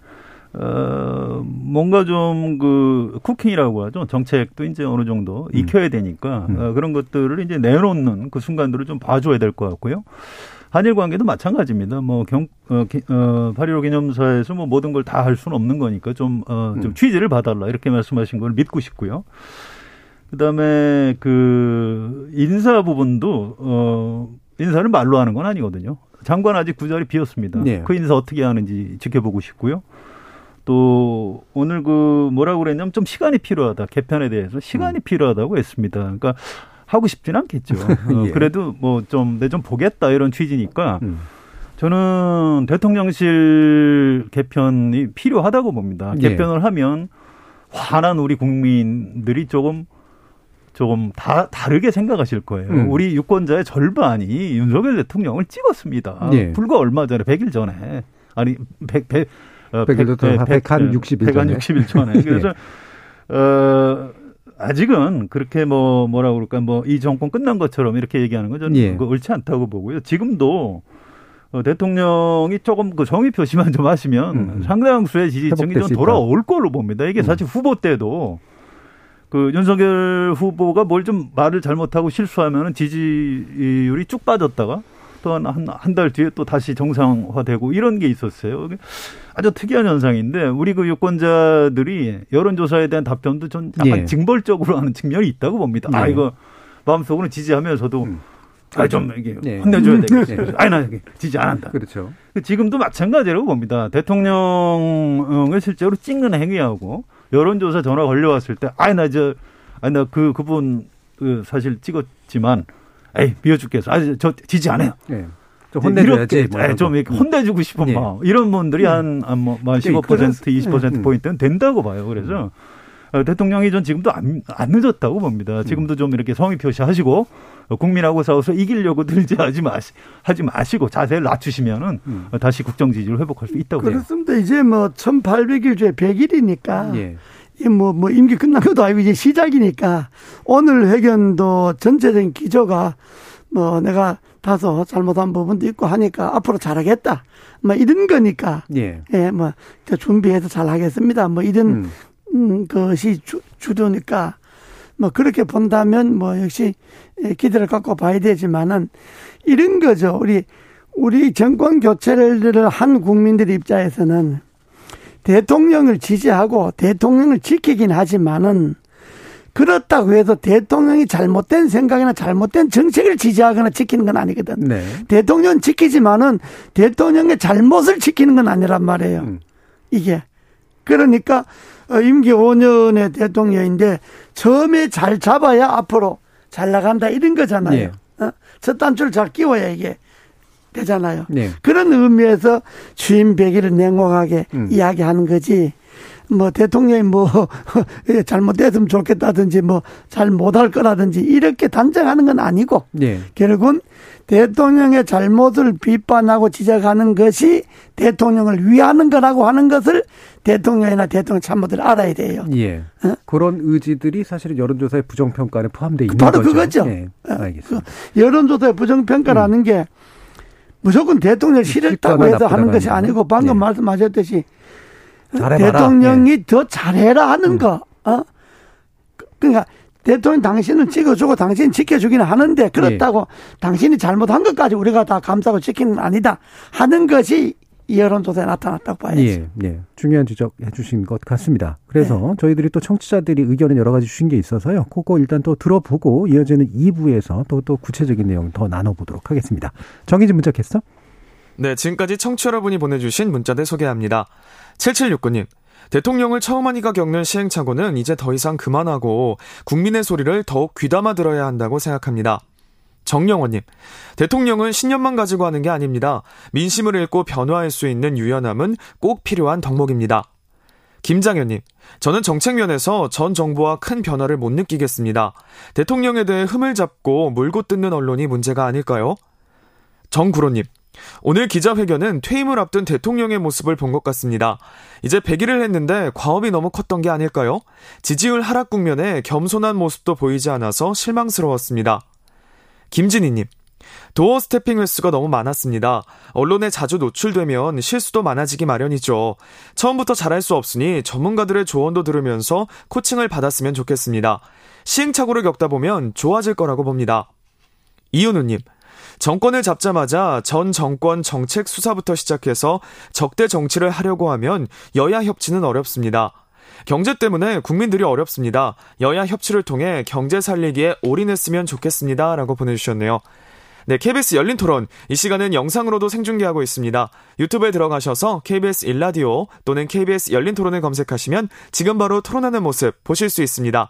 어, 뭔가 좀 그 쿠킹이라고 하죠. 정책도 이제 어느 정도 음. 익혀야 되니까 음. 어, 그런 것들을 이제 내놓는 그 순간들을 좀 봐줘야 될 것 같고요. 한일 관계도 마찬가지입니다. 뭐 경, 어, 기, 어, 팔 일오 기념사에서 뭐 모든 걸 다 할 수는 없는 거니까 좀, 어, 좀 음. 취지를 봐달라 이렇게 말씀하신 걸 믿고 싶고요. 그 다음에 그 인사 부분도, 어, 인사를 말로 하는 건 아니거든요. 장관 아직 두 자리 비었습니다. 네. 그 인사 어떻게 하는지 지켜보고 싶고요. 또 오늘 그 뭐라고 그랬냐면 좀 시간이 필요하다. 개편에 대해서 시간이 음. 필요하다고 했습니다. 그러니까 하고 싶진 않겠죠. 예. 어, 그래도 뭐 좀 내 좀 보겠다 이런 취지니까 음. 저는 대통령실 개편이 필요하다고 봅니다. 예. 개편을 하면 화난 우리 국민들이 조금 조금 다 다르게 생각하실 거예요. 음. 우리 유권자의 절반이 윤석열 대통령을 찍었습니다. 예. 불과 얼마 전에 백 일 전에 아니 백, 백, 어, 백육십일 초 네. 그래서 네. 어, 아직은 그렇게 뭐 뭐라고 그럴까 뭐 이 정권 끝난 것처럼 이렇게 얘기하는 건 저는 예. 옳지 않다고 보고요. 지금도 어, 대통령이 조금 그 정의 표시만 좀 하시면 음. 상당수의 지지층이 좀 돌아올 걸로 봅니다. 이게 사실 음. 후보 때도 그 윤석열 후보가 뭘 좀 말을 잘못하고 실수하면 지지율이 쭉 빠졌다가 또 한 한 달 뒤에 또 다시 정상화되고 이런 게 있었어요. 아주 특이한 현상인데 우리 그 유권자들이 여론조사에 대한 답변도 전 약간 예. 징벌적으로 하는 측면이 있다고 봅니다. 예. 아 이거 마음속으로 지지하면서도 음. 아, 좀 이게 네. 혼내줘야 되겠지. 네. 아니 나 지지 안 한다. 그렇죠. 지금도 마찬가지라고 봅니다. 대통령을 실제로 찍는 행위하고 여론조사 전화 걸려왔을 때 아니 나 저 아니 나 그 그분 그 사실 찍었지만. 에이 미워 죽겠어. 아, 저 지지 안 해요. 네. 좀 혼내줘야지. 뭐 좀 이렇게 혼내주고 싶은 네. 마음. 이런 분들이 한, 한 뭐 십오 퍼센트, 이십 퍼센트 포인트는 된다고 봐요. 그래서 음. 대통령이 전 지금도 안, 안 늦었다고 봅니다. 지금도 좀 이렇게 성의 표시하시고 국민하고 싸워서 이기려고 들지 하지 마시 하지 마시고 자세를 낮추시면은 음. 다시 국정 지지를 회복할 수 있다고 해요. 그렇습니다. 이제 뭐 천팔백 일 중에 백 일이니까. 예. 뭐, 뭐, 임기 끝난 것도 아니고 이제 시작이니까 오늘 회견도 전체적인 기조가 뭐 내가 다소 잘못한 부분도 있고 하니까 앞으로 잘하겠다. 뭐 이런 거니까. 예. 예, 뭐 준비해서 잘하겠습니다. 뭐 이런 음. 음, 것이 주, 주도니까 뭐 그렇게 본다면 뭐 역시 기대를 갖고 봐야 되지만은 이런 거죠. 우리, 우리 정권 교체를 한 국민들 입장에서는 대통령을 지지하고 대통령을 지키긴 하지만은 그렇다고 해서 대통령이 잘못된 생각이나 잘못된 정책을 지지하거나 지키는 건 아니거든. 네. 대통령은 지키지만은 대통령의 잘못을 지키는 건 아니란 말이에요. 음. 이게. 그러니까 임기 오 년의 대통령인데 처음에 잘 잡아야 앞으로 잘 나간다 이런 거잖아요. 네. 어? 첫 단추를 잘 끼워야 이게. 되잖아요. 네. 그런 의미에서 취임 백 일을 냉혹하게 음. 이야기하는 거지. 뭐 대통령이 뭐 잘못됐으면 좋겠다든지 뭐 잘 못할 거라든지 이렇게 단정하는 건 아니고 네. 결국은 대통령의 잘못을 비판하고 지적하는 것이 대통령을 위하는 거라고 하는 것을 대통령이나 대통령 참모들 알아야 돼요. 예. 어? 그런 의지들이 사실은 여론조사의 부정평가에 포함되어 있는 바로 거죠. 바로 그거죠. 네. 알겠습니다. 그 여론조사의 부정평가라는 음. 게 무조건 대통령 싫다고 해서 하는 것이 아니고 방금 네. 말씀하셨듯이 잘해봐라. 대통령이 네. 더 잘해라 하는 음. 거. 어? 그러니까 대통령 당신은 찍어주고 당신 지켜주기는 하는데 그렇다고 네. 당신이 잘못한 것까지 우리가 다 감싸고 지키는 건 아니다 하는 것이 이 여론조사에 나타났다고 봐야죠. 예, 예. 중요한 지적해 주신 것 같습니다. 그래서 네. 저희들이 또 청취자들이 의견을 여러 가지 주신 게 있어서요. 그거 일단 또 들어보고 이어지는 이 부에서 또, 또 구체적인 내용 더 나눠보도록 하겠습니다. 정의진 문자 캐스터. 네, 지금까지 청취 여러분이 보내주신 문자들 소개합니다. 칠칠육구 님. 대통령을 처음 하니까 겪는 시행착오는 이제 더 이상 그만하고 국민의 소리를 더욱 귀담아 들어야 한다고 생각합니다. 정영호님, 대통령은 신념만 가지고 하는 게 아닙니다. 민심을 읽고 변화할 수 있는 유연함은 꼭 필요한 덕목입니다. 김장현님, 저는 정책 면에서 전 정부와 큰 변화를 못 느끼겠습니다. 대통령에 대해 흠을 잡고 물고 뜯는 언론이 문제가 아닐까요? 정구로님, 오늘 기자회견은 퇴임을 앞둔 대통령의 모습을 본 것 같습니다. 이제 백 일을 했는데 과업이 너무 컸던 게 아닐까요? 지지율 하락 국면에 겸손한 모습도 보이지 않아서 실망스러웠습니다. 김진희님, 도어 스태핑 횟수가 너무 많았습니다. 언론에 자주 노출되면 실수도 많아지기 마련이죠. 처음부터 잘할 수 없으니 전문가들의 조언도 들으면서 코칭을 받았으면 좋겠습니다. 시행착오를 겪다 보면 좋아질 거라고 봅니다. 이윤우님, 정권을 잡자마자 전 정권 정책 수사부터 시작해서 적대 정치를 하려고 하면 여야 협치는 어렵습니다. 경제 때문에 국민들이 어렵습니다. 여야 협치를 통해 경제 살리기에 올인했으면 좋겠습니다. 라고 보내주셨네요. 네, 케이비에스 열린 토론. 이 시간은 영상으로도 생중계하고 있습니다. 유튜브에 들어가셔서 케이비에스 일라디오 또는 케이비에스 열린 토론을 검색하시면 지금 바로 토론하는 모습 보실 수 있습니다.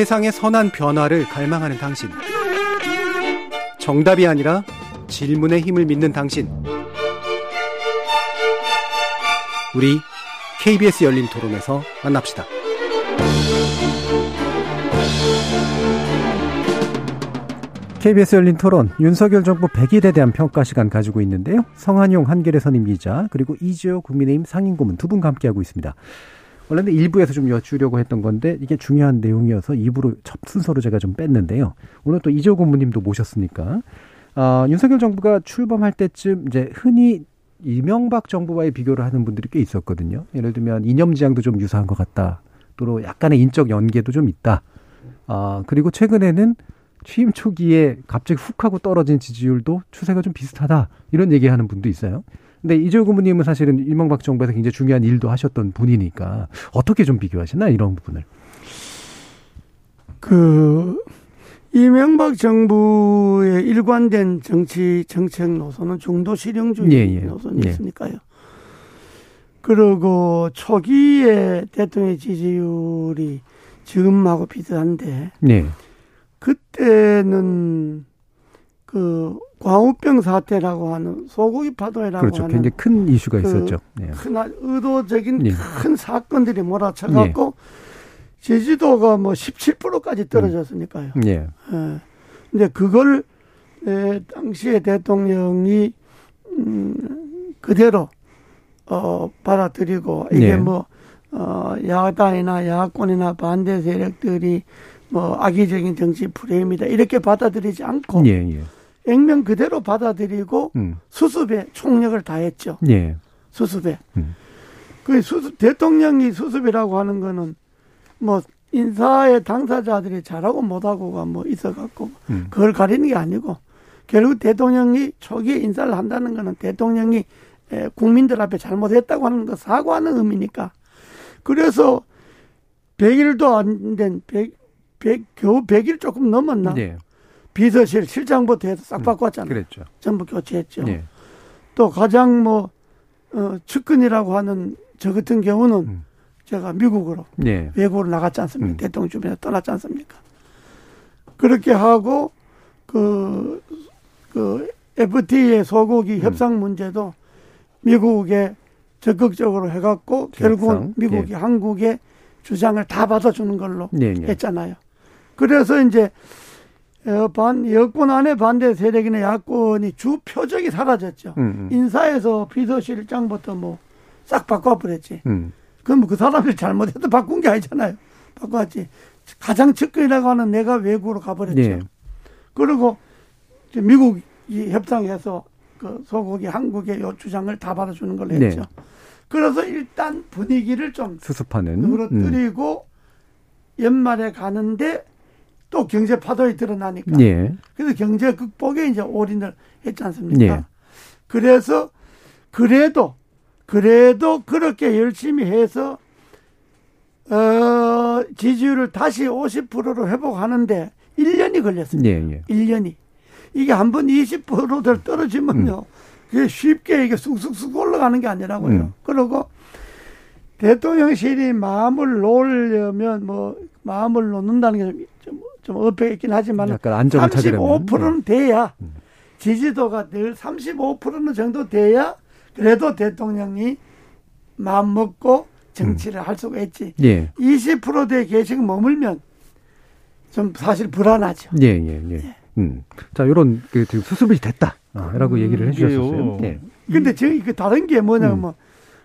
세상의 선한 변화를 갈망하는 당신, 정답이 아니라 질문의 힘을 믿는 당신, 우리 케이비에스 열린 토론에서 만납시다. 케이비에스 열린 토론, 윤석열 정부 백일에 대한 평가 시간 가지고 있는데요. 성한용 한겨레 선임기자, 그리고 이재호 국민의힘 상임고문 두 분과 함께하고 있습니다. 원래는 일 부에서 좀 여쭈려고 했던 건데 이게 중요한 내용이어서 이 부로 첫 순서로 제가 좀 뺐는데요. 오늘 또 이재호 고문님도 모셨으니까 어, 윤석열 정부가 출범할 때쯤 이제 흔히 이명박 정부와의 비교를 하는 분들이 꽤 있었거든요. 예를 들면 이념지향도 좀 유사한 것 같다. 또 약간의 인적 연계도 좀 있다. 어, 그리고 최근에는 취임 초기에 갑자기 훅 하고 떨어진 지지율도 추세가 좀 비슷하다. 이런 얘기하는 분도 있어요. 근데 이재호 고문님은 사실은 이명박 정부에서 굉장히 중요한 일도 하셨던 분이니까 어떻게 좀 비교하시나, 이런 부분을. 그 이명박 정부의 일관된 정치 정책 노선은 중도 실용주의 예, 예. 노선이었으니까요. 예. 그리고 초기에 대통령의 지지율이 지금하고 비슷한데 예. 그때는 그 광우병 사태라고 하는 소고기 파도라고 그렇죠. 하는 굉장히 큰 이슈가 그 있었죠. 네. 큰 의도적인 네. 큰 사건들이 몰아쳐갖고 네. 지지도가 뭐 십칠 퍼센트까지 떨어졌으니까요. 네. 네. 근데 그걸 당시의 대통령이 음 그대로 어 받아들이고 이게 네. 뭐 어 야당이나 야권이나 반대 세력들이 뭐 악의적인 정치 프레임이다 이렇게 받아들이지 않고 예, 예. 액면 그대로 받아들이고 음. 수습에 총력을 다했죠. 예. 수습에. 음. 그 수습, 대통령이 수습이라고 하는 거는 뭐 인사의 당사자들이 잘하고 못하고가 뭐 있어갖고 음. 그걸 가리는 게 아니고 결국 대통령이 초기에 인사를 한다는 거는 대통령이 국민들 앞에 잘못했다고 하는 거 사과하는 의미니까. 그래서 백 일도 안 된 백, 겨우 백 일 조금 넘었나? 네. 비서실, 실장부터 해서 싹 바꿨잖아요. 음, 그랬죠. 전부 교체했죠. 네. 또 가장 뭐, 어, 측근이라고 하는 저 같은 경우는 음. 제가 미국으로, 네. 외국으로 나갔지 않습니까? 음. 대통령 주변에 떠났지 않습니까? 그렇게 하고, 그, 그, 에프티에이 소고기 음. 협상 문제도 미국에 적극적으로 해갖고, 결국은 미국이 네. 한국에 주장을 다 받아주는 걸로 네, 네. 했잖아요. 그래서 이제 반 여권 안에 반대 세력이나 야권이 주 표적이 사라졌죠. 음, 음. 인사에서 비서실장부터 뭐 싹 바꿔버렸지. 음. 그럼 그 사람을 잘못해도 바꾼 게 아니잖아요. 바꿨지. 가장 측근이라고 하는 내가 외국으로 가버렸죠. 네. 그리고 미국이 협상해서 그 소고기 한국의 요 주장을 다 받아주는 걸로 했죠. 네. 그래서 일단 분위기를 좀 수습하는 늘어뜨리고 음. 연말에 가는데. 또 경제 파도에 드러나니까. 예. 그래서 경제 극복에 이제 올인을 했지 않습니까? 예. 그래서, 그래도, 그래도 그렇게 열심히 해서, 어, 지지율을 다시 오십 퍼센트로 회복하는데 일 년이 걸렸습니다. 예, 예. 일 년이. 이게 한번 이십 퍼센트를 떨어지면요. 음. 그게 쉽게 이게 쑥쑥쑥 올라가는 게 아니라고요. 음. 그리고 대통령실이 마음을 놓으려면 뭐, 마음을 놓는다는 게 좀, 좀 어폐가 있긴 하지만 삼십오 퍼센트는 돼야 네. 지지도가 늘 삼십오 퍼센트 정도 돼야 그래도 대통령이 마음 먹고 정치를 음. 할 수가 있지. 예. 이십 퍼센트대 계속 머물면 좀 사실 불안하죠. 예, 예, 예. 예. 음. 자, 요런 그, 지금 수습이 됐다라고 음, 얘기를 해주셨어요. 예. 근데 지금 그 다른 게 뭐냐면 음. 뭐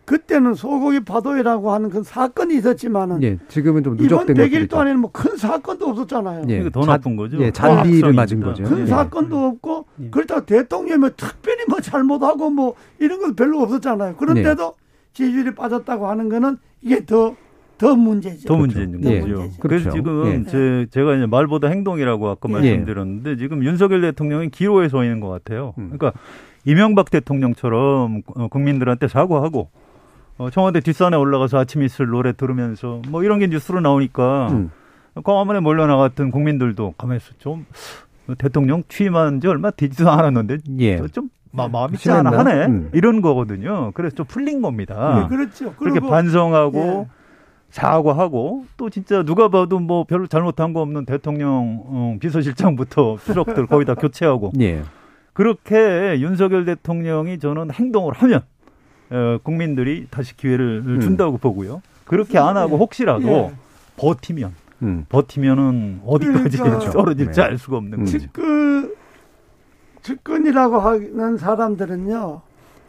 그때는 소고기 파도회라고 하는 그 사건이 있었지만은 예, 지금은 좀 누적된 이번 백 일 동안에는 뭐 큰 사건도 없었잖아요. 예, 그러니까 더 나쁜 거죠. 예, 잔디를 맞은 거죠. 큰 예. 사건도 없고 예. 그렇다고 대통령이 뭐 특별히 뭐 잘못하고 뭐 이런 건 별로 없었잖아요. 그런데도 예. 지지율이 빠졌다고 하는 거는 이게 더 더 문제죠. 더 문제죠. 그렇죠. 예. 문제죠. 그래서 그렇죠. 지금 예. 제, 제가 이제 말보다 행동이라고 아까 예. 말씀드렸는데 지금 윤석열 대통령이 기로에 서 있는 것 같아요. 음. 그러니까 이명박 대통령처럼 국민들한테 사과하고. 어, 청와대 뒷산에 올라가서 아침 이슬 노래 들으면서 뭐 이런 게 뉴스로 나오니까 음. 광화문에 몰려나갔던 국민들도 가만히 있어. 좀 대통령 취임한 지 얼마 되지도 않았는데 예. 좀 마, 마음이 짠하네 음. 이런 거거든요. 그래서 좀 풀린 겁니다. 네, 그렇죠. 그렇게 반성하고 예. 사과하고 또 진짜 누가 봐도 뭐 별로 잘못한 거 없는 대통령 비서실장부터 수석들 거의 다 교체하고 예. 그렇게 윤석열 대통령이 저는 행동을 하면 국민들이 다시 기회를 준다고 음. 보고요. 그렇게 안 하고 혹시라도 예. 버티면 음. 버티면은 어디까지 그러니까 떨어질지 네. 알 수가 없는 음. 거죠. 측근, 측근이라고 하는 사람들은요.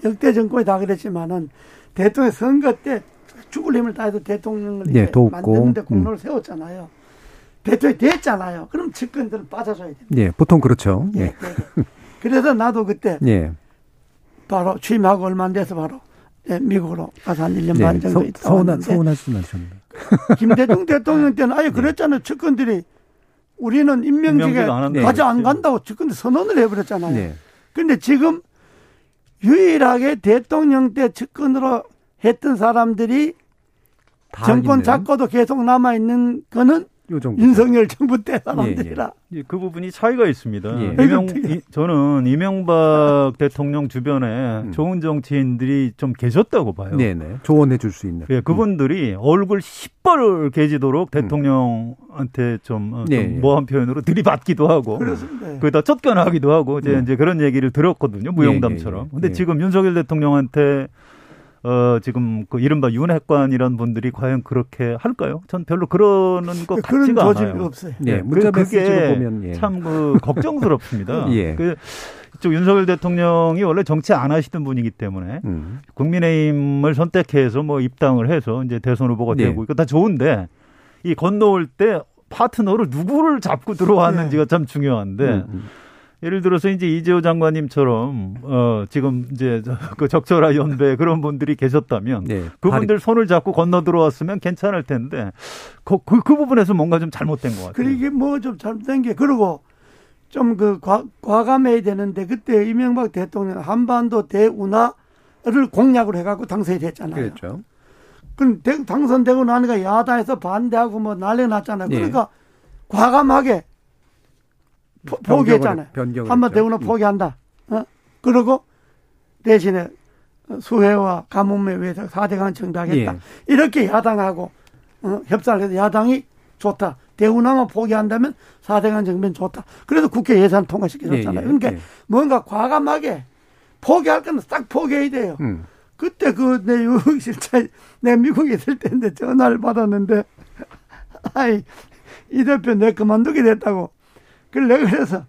역대 정권이 다 그랬지만은 대통령 선거 때 죽을 힘을 다해서 대통령을 네, 만드는데 공로를 음. 세웠잖아요. 대통령이 됐잖아요. 그럼 측근들은 빠져줘야 돼요. 네, 보통 그렇죠. 네, 네. 네. 그래서 나도 그때 네. 바로 취임하고 얼마 안 돼서 바로 네, 미국으로 가서 한 일 년 네, 반 정도 있다 서운한, 서운하시면 하셨는데 김대중 대통령 때는 아예 그랬잖아요. 측근들이 우리는 임명직에 가지 안 간다고 측근들 선언을 해버렸잖아요. 그런데 네. 지금 유일하게 대통령 때 측근으로 했던 사람들이 정권 있네요. 잡고도 계속 남아있는 거는 윤석열 정부 때 사람들이라. 예, 예. 그 부분이 차이가 있습니다. 예. 이명, 이, 저는 이명박 대통령 주변에 음. 좋은 정치인들이 좀 계셨다고 봐요. 네네. 조언해 줄 수 있는. 예, 그분들이 음. 얼굴 시뻘게 지도록 대통령한테 좀, 네, 좀 모한 표현으로 들이받기도 하고 그렇습니다. 거기다 쫓겨나기도 하고 이제, 네. 이제 그런 얘기를 들었거든요. 무용담처럼. 예, 예, 예. 근데 예. 지금 윤석열 대통령한테 어, 지금, 그, 이른바 윤핵관이란 분들이 과연 그렇게 할까요? 전 별로 그러는 것 그런 같지가 않아요. 그런 조짐이 없어요. 네, 문자 메시지로 보면. 예. 참, 그, 걱정스럽습니다. 예. 그, 이쪽 윤석열 대통령이 원래 정치 안 하시던 분이기 때문에 음. 국민의힘을 선택해서 뭐 입당을 해서 이제 대선 후보가 네. 되고, 이거 다 좋은데, 이 건너올 때 파트너를 누구를 잡고 들어왔는지가 네. 참 중요한데, 음. 예를 들어서 이제 이재호 장관님처럼 어 지금 이제 그 적절한 연배 그런 분들이 계셨다면 네, 그분들 발이... 손을 잡고 건너 들어왔으면 괜찮을 텐데 그, 그, 그 부분에서 뭔가 좀 잘못된 것 같아요. 그게 뭐 좀 잘못된 게 그러고 좀 그 과감해야 되는데 그때 이명박 대통령 한반도 대운하를 공약으로 해갖고 당선이 됐잖아요. 그렇죠. 그럼 당선되고 나니까 야당에서 반대하고 뭐 난리 났잖아요. 그러니까 네. 과감하게. 포기했잖아요. 한번 대우는 포기한다. 어? 그리고 대신에 수혜와 가뭄에 위해서 사대강 청구하겠다. 예. 이렇게 야당하고 어? 협상을 해서 야당이 좋다. 대우나만 포기한다면 사대강 정면 좋다. 그래서 국회 예산 통과시켜줬잖아요. 예, 예, 그러니까 예. 뭔가 과감하게 포기할 건 딱 포기해야 돼요. 음. 그때 그 내 유흥실차 내가 미국에 있을 때인데 전화를 받았는데 아이 이 대표 내 그만두게 됐다고. 그래서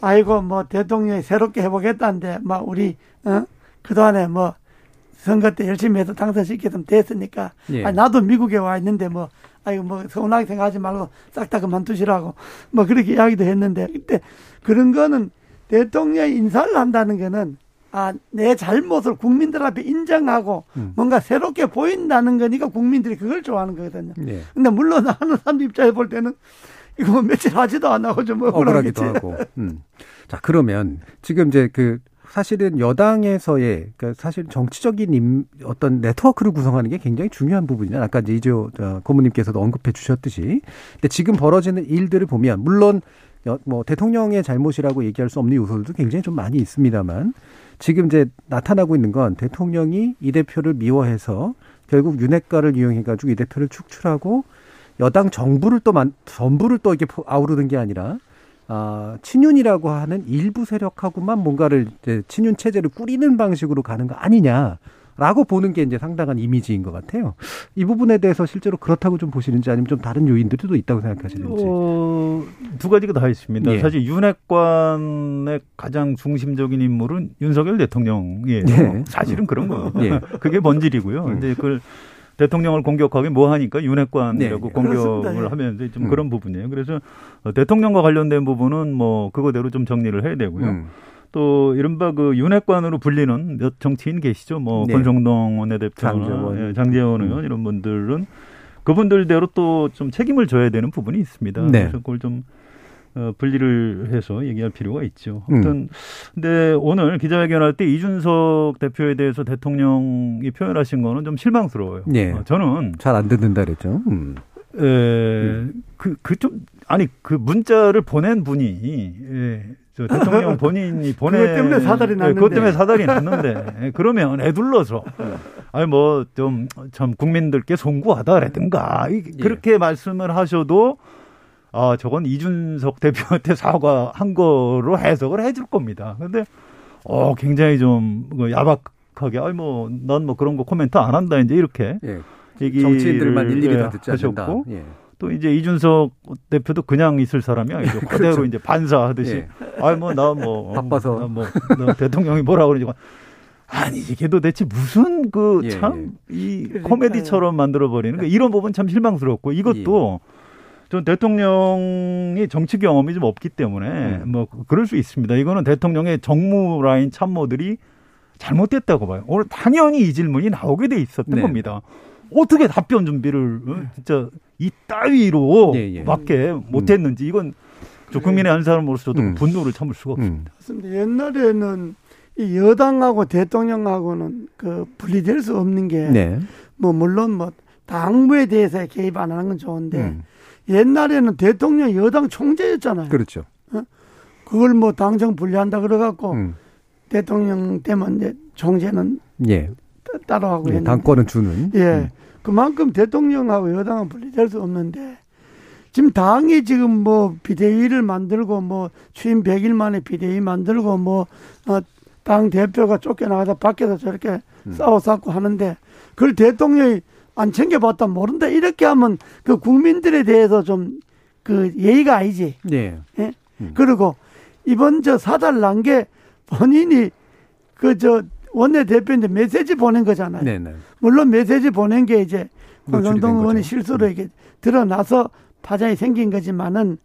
아이고 뭐 대통령이 새롭게 해보겠다는데 막 우리 어? 그동안에 뭐 선거 때 열심히 해서 당선시켰으면 됐으니까 예. 아니, 나도 미국에 와 있는데 뭐 아이고 뭐 서운하게 생각하지 말고 싹 다 그만두시라고 뭐 그렇게 이야기도 했는데 그때 그런 거는 대통령이 인사를 한다는 거는 아, 내 잘못을 국민들 앞에 인정하고 음. 뭔가 새롭게 보인다는 거니까 국민들이 그걸 좋아하는 거거든요. 예. 근데 물론 하는 사람 입장에 볼 때는 이거 며칠 하지도 안 하고 좀 억울하기도 하고. 음. 자, 그러면 지금 이제 그 사실은 여당에서의 그러니까 사실 정치적인 임, 어떤 네트워크를 구성하는 게 굉장히 중요한 부분이냐. 아까 이제 이재호 고모님께서도 언급해 주셨듯이. 근데 지금 벌어지는 일들을 보면 물론 뭐 대통령의 잘못이라고 얘기할 수 없는 요소들도 굉장히 좀 많이 있습니다만 지금 이제 나타나고 있는 건 대통령이 이 대표를 미워해서 결국 윤핵관을 이용해 가지고 이 대표를 축출하고 여당 정부를 또 만, 전부를 또 이렇게 아우르는 게 아니라, 아, 친윤이라고 하는 일부 세력하고만 뭔가를 이제 친윤 체제를 꾸리는 방식으로 가는 거 아니냐라고 보는 게 이제 상당한 이미지인 것 같아요. 이 부분에 대해서 실제로 그렇다고 좀 보시는지 아니면 좀 다른 요인들도 있다고 생각하시는지. 어, 두 가지가 다 있습니다. 예. 사실 윤핵관의 가장 중심적인 인물은 윤석열 대통령이에요. 예. 사실은 그런 거예요. 예. 그게 본질이고요. 근데 음. 그걸 대통령을 공격하기 뭐하니까 윤핵관이라고 네, 공격을 그렇습니다. 하면서 좀 음. 그런 부분이에요. 그래서 대통령과 관련된 부분은 뭐 그거대로 좀 정리를 해야 되고요. 음. 또 이른바 그 윤핵관으로 불리는 몇 정치인 계시죠. 뭐 네. 권성동 원내대표나 장제원, 장제원 의원 음. 이런 분들은 그분들대로 또 좀 책임을 져야 되는 부분이 있습니다. 네. 그래서 그걸 좀 어, 분리를 해서 얘기할 필요가 있죠. 아무튼 음. 근데 오늘 기자회견할 때 이준석 대표에 대해서 대통령이 표현하신 거는 좀 실망스러워요. 네. 어, 저는 잘 안 듣는다 그랬죠. 음. 에, 음. 그, 그 좀, 아니 그 문자를 보낸 분이 에, 저 대통령 본인이 보내 그것 때문에 사달이 났는데 그것 때문에 사달이 났는데 그러면 애둘러서 아니 뭐 좀 참 국민들께 송구하다라든가 그렇게 예. 말씀을 하셔도 아 저건 이준석 대표한테 사과한 거로 해석을 해줄 겁니다. 그런데 어 굉장히 좀 야박하게 아니 뭐 난 뭐 그런 거 코멘트 안 한다 이제 이렇게 예. 정치인들만 일일이 다 듣지 않는다. 예. 또 이제 이준석 대표도 그냥 있을 사람이 아니죠. 그대로 그렇죠. 이제 반사하듯이. 예. 아이 뭐 나 뭐 바빠서 나 뭐 나 대통령이 뭐라 그러지. 아니 이게 도대체 무슨 그 참 이 예, 예. 코미디처럼 만들어 버리는 그러니까 이런 부분 참 실망스럽고 이것도 예. 전 대통령이 정치 경험이 좀 없기 때문에 음. 뭐 그럴 수 있습니다. 이거는 대통령의 정무 라인 참모들이 잘못됐다고 봐요. 오늘 당연히 이 질문이 나오게 돼 있었던 네. 겁니다. 어떻게 답변 준비를 진짜 이 따위로 예, 예. 맞게 못했는지 이건 저 국민의 한 사람으로서도 음. 분노를 참을 수가 없습니다. 맞습니다. 옛날에는 이 여당하고 대통령하고는 그 분리될 수 없는 게 뭐 네. 물론 뭐 당부에 대해서 개입 안 하는 건 좋은데 음. 옛날에는 대통령 여당 총재였잖아요. 그렇죠. 어? 그걸 뭐 당정 분리한다 그래갖고 음. 대통령 때만 이제 총재는 예. 따로 하고 예, 당권은 주는. 예. 음. 그만큼 대통령하고 여당은 분리될 수 없는데 지금 당이 지금 뭐 비대위를 만들고 뭐 취임 백 일 만에 비대위 만들고 뭐 당 대표가 쫓겨나가다 밖에서 저렇게 음. 싸워 싸고 하는데 그걸 대통령이 안 챙겨봤다 모른다 이렇게 하면 그 국민들에 대해서 좀 그 예의가 아니지. 네. 예. 음. 그리고 이번 저 사달 난 게 본인이 그 저 원내대표인데 메시지 보낸 거잖아요. 네네. 물론 메시지 보낸 게 이제 권성동 의원이 실수로 이게 드러나서 파장이 생긴 거지만은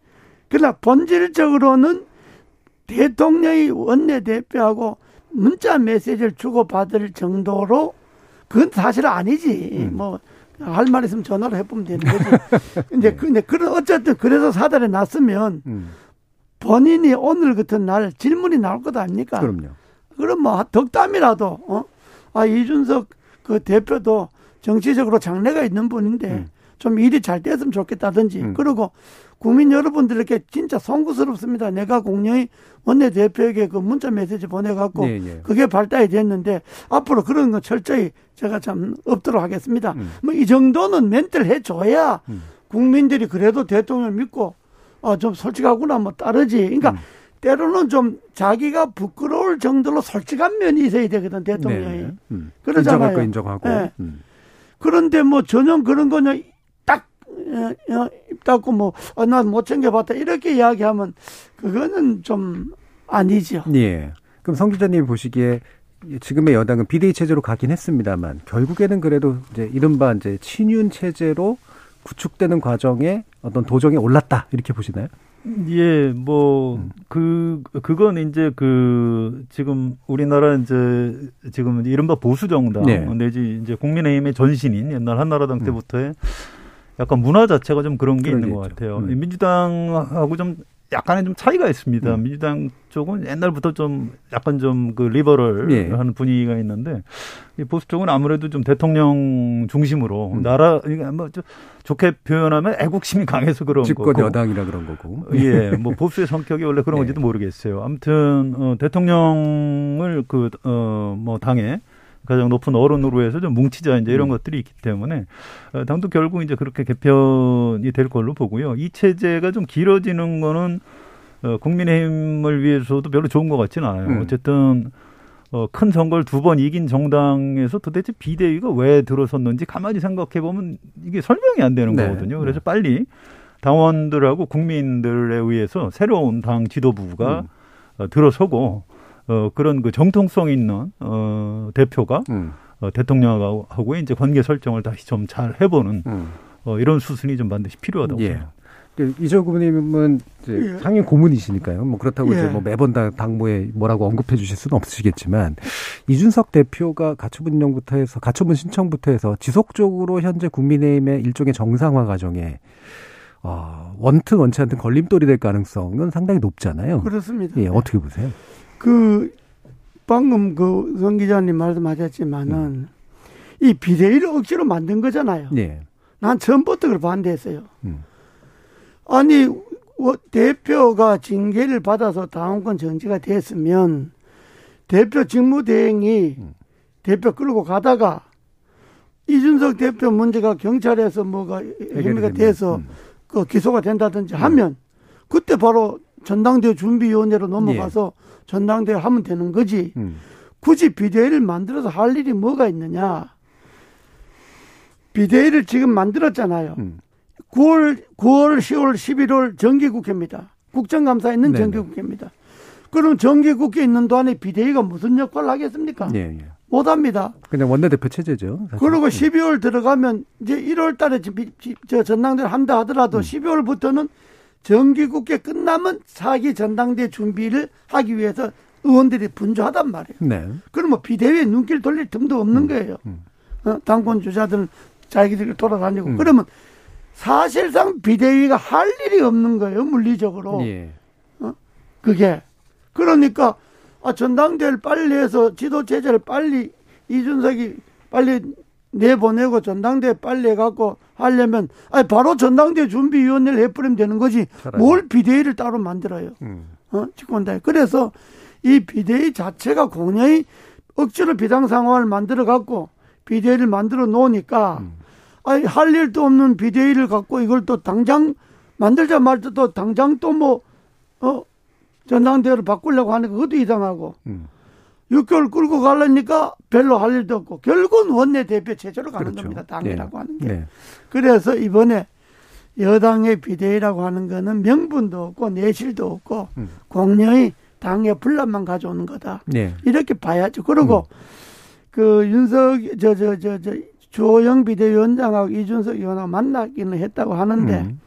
그러나 본질적으로는 대통령이 원내대표하고 문자 메시지를 주고받을 정도로 그건 사실 아니지. 음. 뭐 할 말 있으면 전화로 해보면 되는 거지. 이제 근데 그런 어쨌든 그래서 사달이 났으면 음. 본인이 오늘 같은 날 질문이 나올 것 아닙니까? 그럼요. 그럼 뭐 덕담이라도 어? 아 이준석 그 대표도 정치적으로 장래가 있는 분인데 음. 좀 일이 잘 됐으면 좋겠다든지 음. 그리고 국민 여러분들께 진짜 송구스럽습니다. 내가 공룡이 원내대표에게 그 문자 메시지 보내갖고 네, 네. 그게 발달이 됐는데 앞으로 그런 거 철저히 제가 참 없도록 하겠습니다. 음. 뭐 이 정도는 멘트를 해줘야 음. 국민들이 그래도 대통령을 믿고 아, 좀 솔직하구나 뭐 따르지. 그러니까 음. 때로는 좀 자기가 부끄러울 정도로 솔직한 면이 있어야 되거든, 대통령이. 음. 그러잖아요. 인정할 거 인정하고. 네. 음. 그런데 뭐 전혀 그런 거는 딱, 입 닫고 뭐, 아, 난 못 챙겨봤다. 이렇게 이야기하면 그거는 좀 아니죠. 예. 그럼 성 기자님이 보시기에 지금의 여당은 비대위 체제로 가긴 했습니다만 결국에는 그래도 이제 이른바 이제 친윤 체제로 구축되는 과정에 어떤 도정에 올랐다. 이렇게 보시나요? 예, 뭐, 음. 그, 그건 이제 그, 지금 우리나라 이제, 지금 이른바 보수정당, 네. 내지 이제 국민의힘의 전신인 옛날 한나라당 때부터의 음. 약간 문화 자체가 좀 그런 게 그런 있는 게 것 있죠. 같아요. 음. 민주당하고 좀 약간의 좀 차이가 있습니다. 음. 민주당 쪽은 옛날부터 좀 약간 좀 그 리버럴 예. 하는 분위기가 있는데 이 보수 쪽은 아무래도 좀 대통령 중심으로 음. 나라 그러니까 뭐 좀 좋게 표현하면 애국심이 강해서 그런 거고 집권 여당이라 그런 거고 예 뭐 보수의 성격이 원래 그런 건지도 예. 모르겠어요. 아무튼 어, 대통령을 그 어 뭐 당에 가장 높은 어른으로 해서 좀 뭉치자 이제 이런 음. 것들이 있기 때문에 당도 결국 이제 그렇게 개편이 될 걸로 보고요. 이 체제가 좀 길어지는 거는 어, 국민의힘을 위해서도 별로 좋은 것 같지는 않아요. 음. 어쨌든 어, 큰 선거를 두 번 이긴 정당에서 도대체 비대위가 왜 들어섰는지 가만히 생각해 보면 이게 설명이 안 되는 네. 거거든요. 그래서 네. 빨리 당원들하고 국민들에 의해서 새로운 당 지도부가 음. 어, 들어서고. 어, 그런 그 정통성 있는, 어, 대표가, 음. 어, 대통령하고 이제 관계 설정을 다시 좀 잘 해보는, 음. 어, 이런 수순이 좀 반드시 필요하다고 생각합니다. 예. 이재호 고문님은 이제 예. 상임 고문이시니까요. 뭐 그렇다고 예. 이제 뭐 매번 다 당부에 뭐라고 언급해 주실 수는 없으시겠지만, 이준석 대표가 가처분 인용부터 해서, 가처분 신청부터 해서 지속적으로 현재 국민의힘의 일종의 정상화 과정에 어, 원튼 원치 않든 걸림돌이 될 가능성은 상당히 높잖아요. 그렇습니다. 예, 어떻게 보세요? 그, 방금 그 성 기자님 말씀하셨지만은, 음. 이 비대위를 억지로 만든 거잖아요. 네. 난 처음부터 그걸 반대했어요. 음. 아니, 대표가 징계를 받아서 당원권 정지가 됐으면 대표 직무대행이 음. 대표 끌고 가다가 이준석 대표 문제가 경찰에서 뭐가 혐의가 돼서 음. 그 기소가 된다든지 음. 하면 그때 바로 전당대회 준비위원회로 넘어가서 예. 전당대회 하면 되는 거지. 음. 굳이 비대위를 만들어서 할 일이 뭐가 있느냐. 비대위를 지금 만들었잖아요. 음. 구월, 구월, 시월, 십일월 정기국회입니다. 국정감사 있는 네네. 정기국회입니다. 그럼 정기국회 있는 동안에 비대위가 무슨 역할을 하겠습니까? 예, 예. 못합니다. 그냥 원내대표 체제죠. 사실. 그리고 십이월 들어가면 이제 일월 달에 저 전당대회 한다 하더라도 음. 십이월부터는 정기국회 끝나면 사기 전당대회 준비를 하기 위해서 의원들이 분주하단 말이에요. 네. 그럼 뭐 비대위에 눈길 돌릴 틈도 없는 음. 거예요. 음. 어? 당권 주자들은 자기들끼리 돌아다니고 음. 그러면 사실상 비대위가 할 일이 없는 거예요. 물리적으로. 예. 어? 그게. 그러니까 아, 전당대회를 빨리 해서 지도체제를 빨리 이준석이 빨리 내보내고 전당대회 빨리 해갖고 하려면 아니 바로 전당대회 준비위원회를 해버리면 되는 거지. 잘하네. 뭘 비대위를 따로 만들어요. 음. 어? 집권당에. 그래서 이 비대위 자체가 공연히 억지로 비상상황을 만들어갖고 비대위를 만들어 놓으니까 음. 아니, 할 일도 없는 비대위를 갖고 이걸 또 당장 만들자 말자 또 당장 또 뭐 어, 전당대회를 바꾸려고 하니까 그것도 이상하고 음. 육 개월 끌고 가려니까 별로 할 일도 없고 결국은 원내대표 체제로 가는 그렇죠. 겁니다. 당이라고 네. 하는 게. 네. 그래서 이번에 여당의 비대위라고 하는 거는 명분도 없고 내실도 없고 음. 공연히 당의 분란만 가져오는 거다. 네. 이렇게 봐야죠. 그리고 음. 그 윤석 저 저 저 저 주호영 비대위원장하고 이준석 의원하고 만나기는 했다고 하는데 음.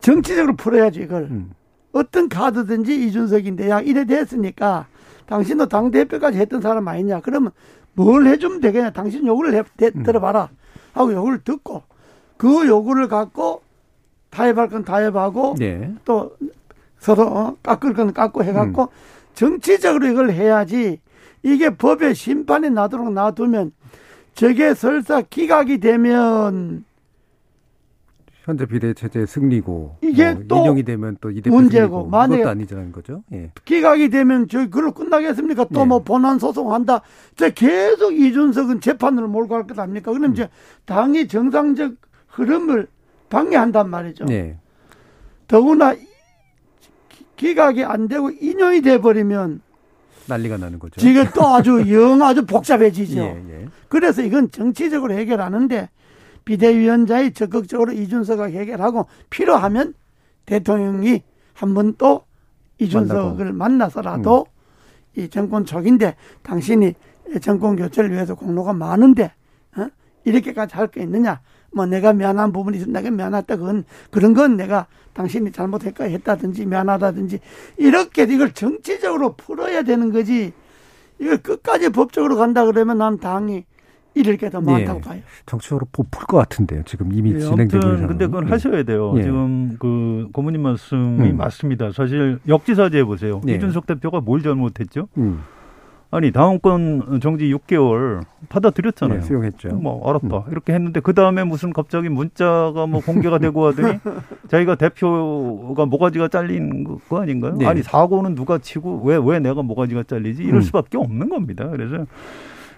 정치적으로 풀어야죠 이걸. 음. 어떤 카드든지 이준석인데 야 이래 됐으니까 당신도 당대표까지 했던 사람 아니냐. 그러면 뭘 해주면 되겠냐. 당신 요구를 해, 대, 들어봐라 하고 요구를 듣고 그 요구를 갖고 타협할 건 타협하고 네. 또 서로 어, 깎을 건 깎고 해갖고 음. 정치적으로 이걸 해야지 이게 법에 심판이 나도록 놔두면 저게 설사 기각이 되면 현재 비대체제의 승리고 이게 뭐 또 인용이 되면 또 이 대표 문제고 그것도 아니라는 거죠. 예. 기각이 되면 저 그걸로 끝나겠습니까? 또 뭐 예. 본안 소송한다. 저 계속 이준석은 재판으로 몰고 갈 것 아닙니까? 그럼 음. 이제 당이 정상적 흐름을 방해한단 말이죠. 예. 더구나 기각이 안 되고 인용이 돼버리면 난리가 나는 거죠. 지금 또 아주 영 아주 복잡해지죠. 예, 예. 그래서 이건 정치적으로 해결하는데 비대위원장이 적극적으로 이준석을 해결하고 필요하면 대통령이 한 번 또 이준석을 만나고. 만나서라도 음. 이 정권 초기인데 당신이 정권 교체를 위해서 공로가 많은데 어? 이렇게까지 할 게 있느냐. 뭐 내가 미안한 부분이 있으면 내가 미안하다. 그건 그런 건 내가 당신이 잘못했까 했다든지 미안하다든지 이렇게 이걸 정치적으로 풀어야 되는 거지. 이걸 끝까지 법적으로 간다 그러면 난 당이 이럴 게 더 많다고 예. 봐요. 정치적으로 보풀 것 같은데요. 지금 이미 예, 진행되고 있는. 근데 그건 하셔야 돼요. 예. 지금 그 고모님 말씀이 음. 맞습니다. 사실 역지사지해 보세요. 예. 이준석 대표가 뭘 잘못했죠? 음. 아니 당원권 정지 육 개월 받아들였잖아요. 네, 수용했죠. 뭐 알았다 음. 이렇게 했는데 그 다음에 무슨 갑자기 문자가 뭐 공개가 되고 하더니 자기가 대표가 모가지가 잘린 거 아닌가요? 네. 아니 사고는 누가 치고 왜 왜 내가 모가지가 잘리지? 이럴 음. 수밖에 없는 겁니다. 그래서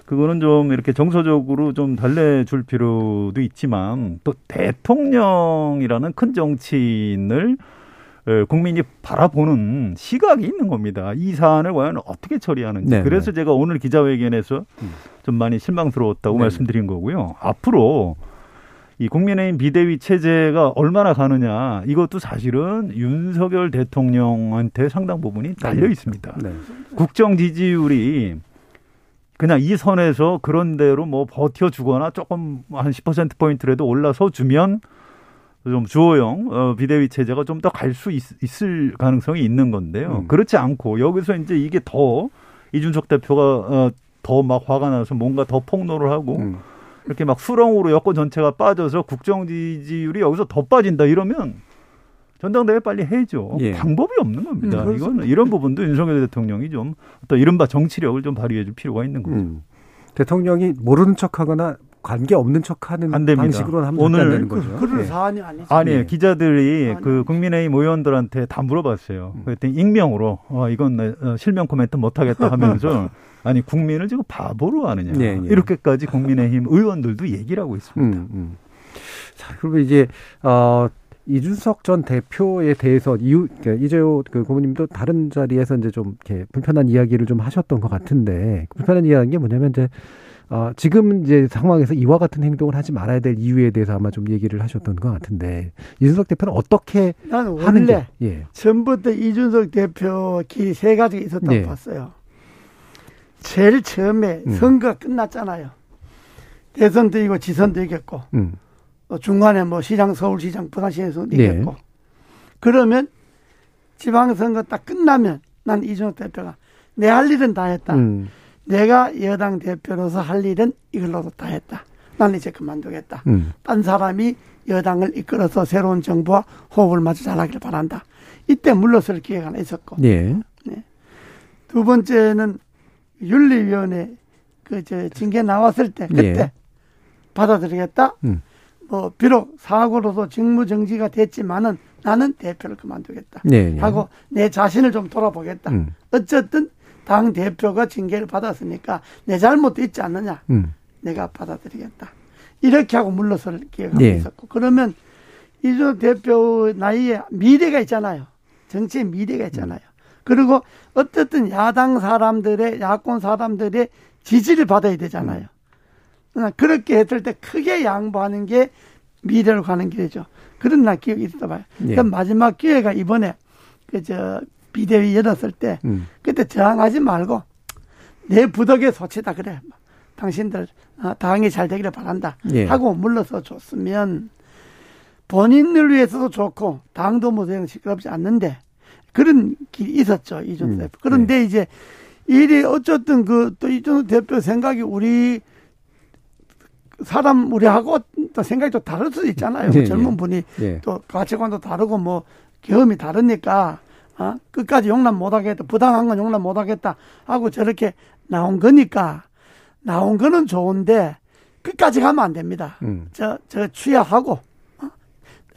그거는 좀 이렇게 정서적으로 좀 달래줄 필요도 있지만 또 대통령이라는 큰 정치인을 국민이 바라보는 시각이 있는 겁니다. 이 사안을 과연 어떻게 처리하는지. 네네. 그래서 제가 오늘 기자회견에서 좀 많이 실망스러웠다고 네네. 말씀드린 거고요. 앞으로 이 국민의힘 비대위 체제가 얼마나 가느냐 이것도 사실은 윤석열 대통령한테 상당 부분이 달려 있습니다. 네네. 국정 지지율이 그냥 이 선에서 그런 대로 뭐 버텨주거나 조금 한 십 퍼센트 포인트라도 올라서 주면 좀 주호영 비대위 체제가 좀 더 갈 수 있을 가능성이 있는 건데요. 음. 그렇지 않고 여기서 이제 이게 더 이준석 대표가 더 막 화가 나서 뭔가 더 폭로를 하고 음. 이렇게 막 수렁으로 여권 전체가 빠져서 국정 지지율이 여기서 더 빠진다 이러면 전당대회 빨리 해죠. 예. 방법이 없는 겁니다. 음, 이건 이런 부분도 윤석열 대통령이 좀 또 이른바 정치력을 좀 발휘해 줄 필요가 있는 거죠. 음. 대통령이 모르는 척하거나 관계 없는 척하는 안 됩니다. 방식으로는 하면 안 되는 거죠. 그럴 네. 사안이 아니죠. 아니에요. 네. 기자들이 아니. 그 국민의힘 의원들한테 다 물어봤어요. 음. 그랬더니 익명으로 어, 이건 실명 코멘트 못하겠다 하면서 아니 국민을 지금 바보로 하느냐. 네, 네. 이렇게까지 국민의힘 의원들도 얘기를 하고 있습니다. 음, 음. 자, 그러면 이제 어, 이준석 전 대표에 대해서 이유, 그러니까 이재호 그 고모님도 다른 자리에서 이제 좀 이렇게 불편한 이야기를 좀 하셨던 것 같은데 불편한 이야기라는 게 뭐냐면 이제 어, 지금 이제 상황에서 이와 같은 행동을 하지 말아야 될 이유에 대해서 아마 좀 얘기를 하셨던 것 같은데 이준석 대표는 어떻게 난 원래 하는 게? 예. 전부터 이준석 대표 길이 세 가지가 있었다고 예. 봤어요. 제일 처음에 음. 선거가 끝났잖아요. 대선도 이기고 지선도 이겼고 음. 어, 중간에 뭐 시장, 서울시장, 부산시에서 이겼고 예. 그러면 지방선거 딱 끝나면 난 이준석 대표가 내 할 일은 다 했다. 음. 내가 여당 대표로서 할 일은 이걸로도 다 했다. 나는 이제 그만두겠다. 음. 딴 사람이 여당을 이끌어서 새로운 정부와 호흡을 맞춰 잘하길 바란다. 이때 물러설 기회가 하나 있었고. 예. 네. 두 번째는 윤리위원회 그 저 징계 나왔을 때 그때 예. 받아들이겠다. 음. 뭐 비록 사고로도 직무정지가 됐지만은 나는 대표를 그만두겠다. 예. 하고 내 자신을 좀 돌아보겠다. 음. 어쨌든. 당 대표가 징계를 받았으니까 내 잘못도 있지 않느냐. 음. 내가 받아들이겠다. 이렇게 하고 물러설 기회가 네. 있었고. 그러면 이준석 대표 나이에 미래가 있잖아요. 정치의 미래가 있잖아요. 음. 그리고 어쨌든 야당 사람들의 야권 사람들의 지지를 받아야 되잖아요. 음. 그렇게 했을 때 크게 양보하는 게 미래로 가는 길이죠. 그런 날 기억이 있다 봐요. 네. 그럼 마지막 기회가 이번에 그저 비대위 열었을 때 음. 그때 저항하지 말고 내 부덕에 소치다 그래. 당신들 어, 당이 잘 되기를 바란다. 예. 하고 물러서 줬으면 본인을 위해서도 좋고 당도 모두 시끄럽지 않는데 그런 길이 있었죠. 이준석 음. 대표. 그런데 네. 이제 일이 어쨌든 그 또 이준석 대표 생각이 우리 사람 우리하고 또 생각이 또 다를 수도 있잖아요. 네, 젊은 분이 네. 또 가치관도 다르고 뭐 경험이 다르니까 어? 끝까지 용납 못하겠다. 부당한 건 용납 못하겠다 하고 저렇게 나온 거니까 나온 거는 좋은데 끝까지 가면 안 됩니다. 음. 저, 저 취하하고 어?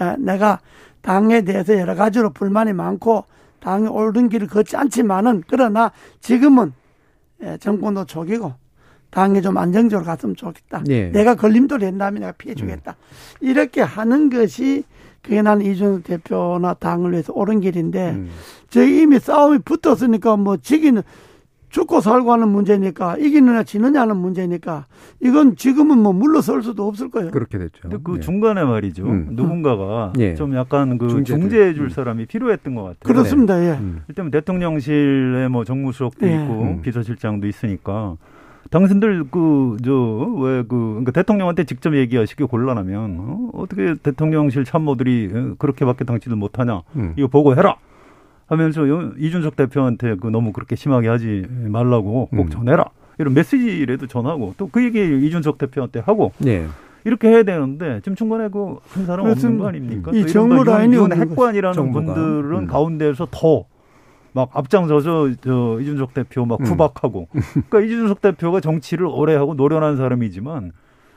에, 내가 당에 대해서 여러 가지로 불만이 많고 당이 옳은 길을 걷지 않지만은 그러나 지금은 예, 정권도 초기고 당이 좀 안정적으로 갔으면 좋겠다. 예. 내가 걸림돌이 된다면 내가 피해주겠다. 음. 이렇게 하는 것이 그게 나는 이준석 대표나 당을 위해서 옳은 길인데 음. 저희 이미 싸움이 붙었으니까 뭐 지기는 죽고 살고 하는 문제니까 이기느냐 지느냐 하는 문제니까 이건 지금은 뭐 물러설 수도 없을 거예요. 그렇게 됐죠. 근데 그 네. 중간에 말이죠. 음. 누군가가 네. 좀 약간 그 중재해 줄 음. 사람이 필요했던 것 같아요. 그렇습니다. 예. 음. 일단 대통령실에 뭐 정무수석도 예. 있고 음. 비서실장도 있으니까 당신들 그 저 왜 그 그러니까 대통령한테 직접 얘기하시기 곤란하면 어? 어떻게 대통령실 참모들이 그렇게밖에 당치도 못하냐 음. 이거 보고해라 하면서 이준석 대표한테 그 너무 그렇게 심하게 하지 말라고 꼭 음. 전해라 이런 메시지라도 전하고 또 그 얘기 이준석 대표한테 하고 네. 이렇게 해야 되는데 지금 중간에 그 한 사람 없는 거 아닙니까? 이 정부 라인이 핵관이라는 정부가. 분들은 음. 가운데에서 더 막 앞장서서 저 이준석 대표 막 구박하고 음. 그러니까 이준석 대표가 정치를 오래 하고 노련한 사람이지만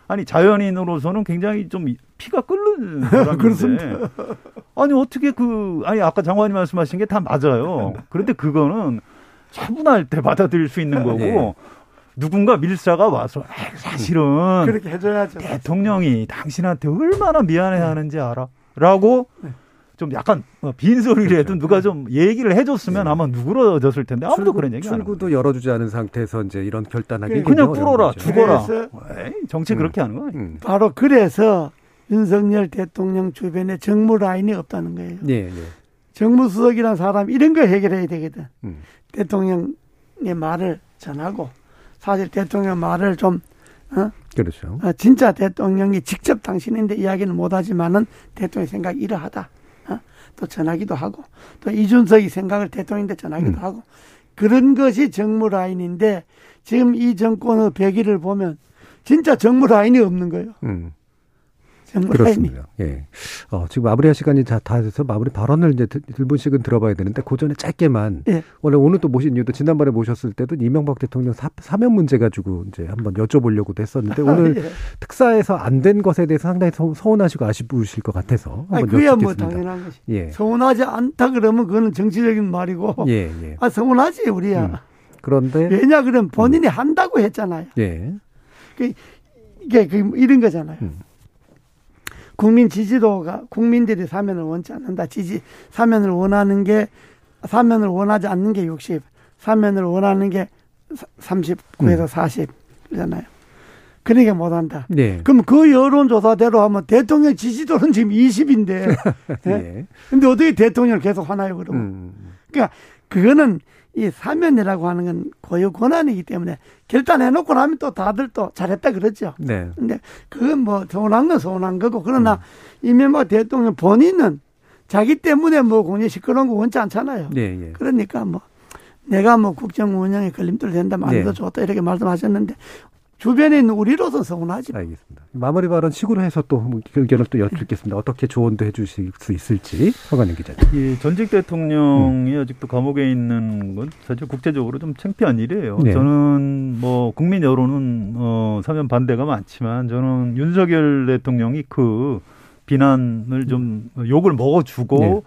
아니 자연인으로서는 굉장히 좀 피가 끓는 사람인데 아니 어떻게 그 아니 아까 장관님 말씀하신 게 다 맞아요. 그런데 그거는 차분할 때 받아들일 수 있는 거고 네. 누군가 밀사가 와서 사실은 그렇게 해줘야죠. 대통령이 당신한테 얼마나 미안해하는지 알아라고. 네. 좀 약간 빈소리라도 누가 좀 얘기를 해줬으면 네. 아마 누그러졌을 텐데 아무도 출구, 그런 얘기 안 하고 출구도 열어주지 않은 상태에서 이제 이런 결단하기 그냥 뚫어라 죽어라 에이, 정치 음. 그렇게 하는 거야 음. 바로 그래서 윤석열 대통령 주변에 정무 라인이 없다는 거예요. 네, 네. 정무수석이라는 사람 이런 걸 해결해야 되거든. 음. 대통령의 말을 전하고 사실 대통령 말을 좀 어? 그렇죠. 어, 진짜 대통령이 직접 당신인데 이야기는 못하지만은 대통령 생각이 이러하다. 또 전하기도 하고 또 이준석이 생각을 대통령한테 전하기도 음. 하고 그런 것이 정무 라인인데 지금 이 정권의 배기를 보면 진짜 정무 라인이 없는 거예요. 음. 정부 그렇습니다. 삶이. 예. 어, 지금 마무리할 시간이 다, 다 돼서 마무리 발언을 이제 일 분씩은 들어봐야 되는데 그 전에 짧게만 예. 원래 오늘 또 모신 이유도 지난번에 모셨을 때도 이명박 대통령 사, 사면 문제 가지고 이제 한번 여쭤보려고도 했었는데 오늘 예. 특사에서 안 된 것에 대해서 상당히 서, 서운하시고 아쉬우실 것 같아서 한번 아니, 그야 여쭙겠습니다. 뭐 당연한 것이. 예. 서운하지 않다 그러면 그거는 정치적인 말이고. 예, 예. 아 서운하지 우리야. 음. 그런데 왜냐 그럼 본인이 음. 한다고 했잖아요. 예. 그, 이게 그 이런 거잖아요. 음. 국민 지지도가 국민들이 사면을 원치 않는다. 지지 사면을 원하는 게 사면을 원하지 않는 게 육십, 사면을 원하는 게 삼십구에서 음. 사십이잖아요. 그러니까 못한다. 네. 그럼 그 여론조사대로 하면 대통령 지지도는 지금 이십인데, 그런데 네. 네. 어떻게 대통령을 계속 하나요, 그러면? 음. 그러니까 그거는 이 사면이라고 하는 건 고유 권한이기 때문에 결단해놓고 나면 또 다들 또 잘했다 그러죠. 네. 근데 그건 뭐 서운한 건 서운한 거고 그러나 음. 이명박 대통령 본인은 자기 때문에 뭐 공연이 시끄러운 거 원치 않잖아요. 네, 네. 그러니까 뭐 내가 뭐 국정 운영에 걸림돌 된다면 안 해도 네. 좋다 이렇게 말씀하셨는데 주변에 있는 우리로서 서운하지. 알겠습니다. 마무리 발언 식으로 해서 또 의견을 또 여쭙겠습니다. 어떻게 조언도 해 주실 수 있을지. 성한용 기자님. 예, 전직 대통령이 음. 아직도 감옥에 있는 건 사실 국제적으로 좀 창피한 일이에요. 네. 저는 뭐 국민 여론은 어, 사면 반대가 많지만 저는 윤석열 대통령이 그 비난을 좀 욕을 먹어주고 네.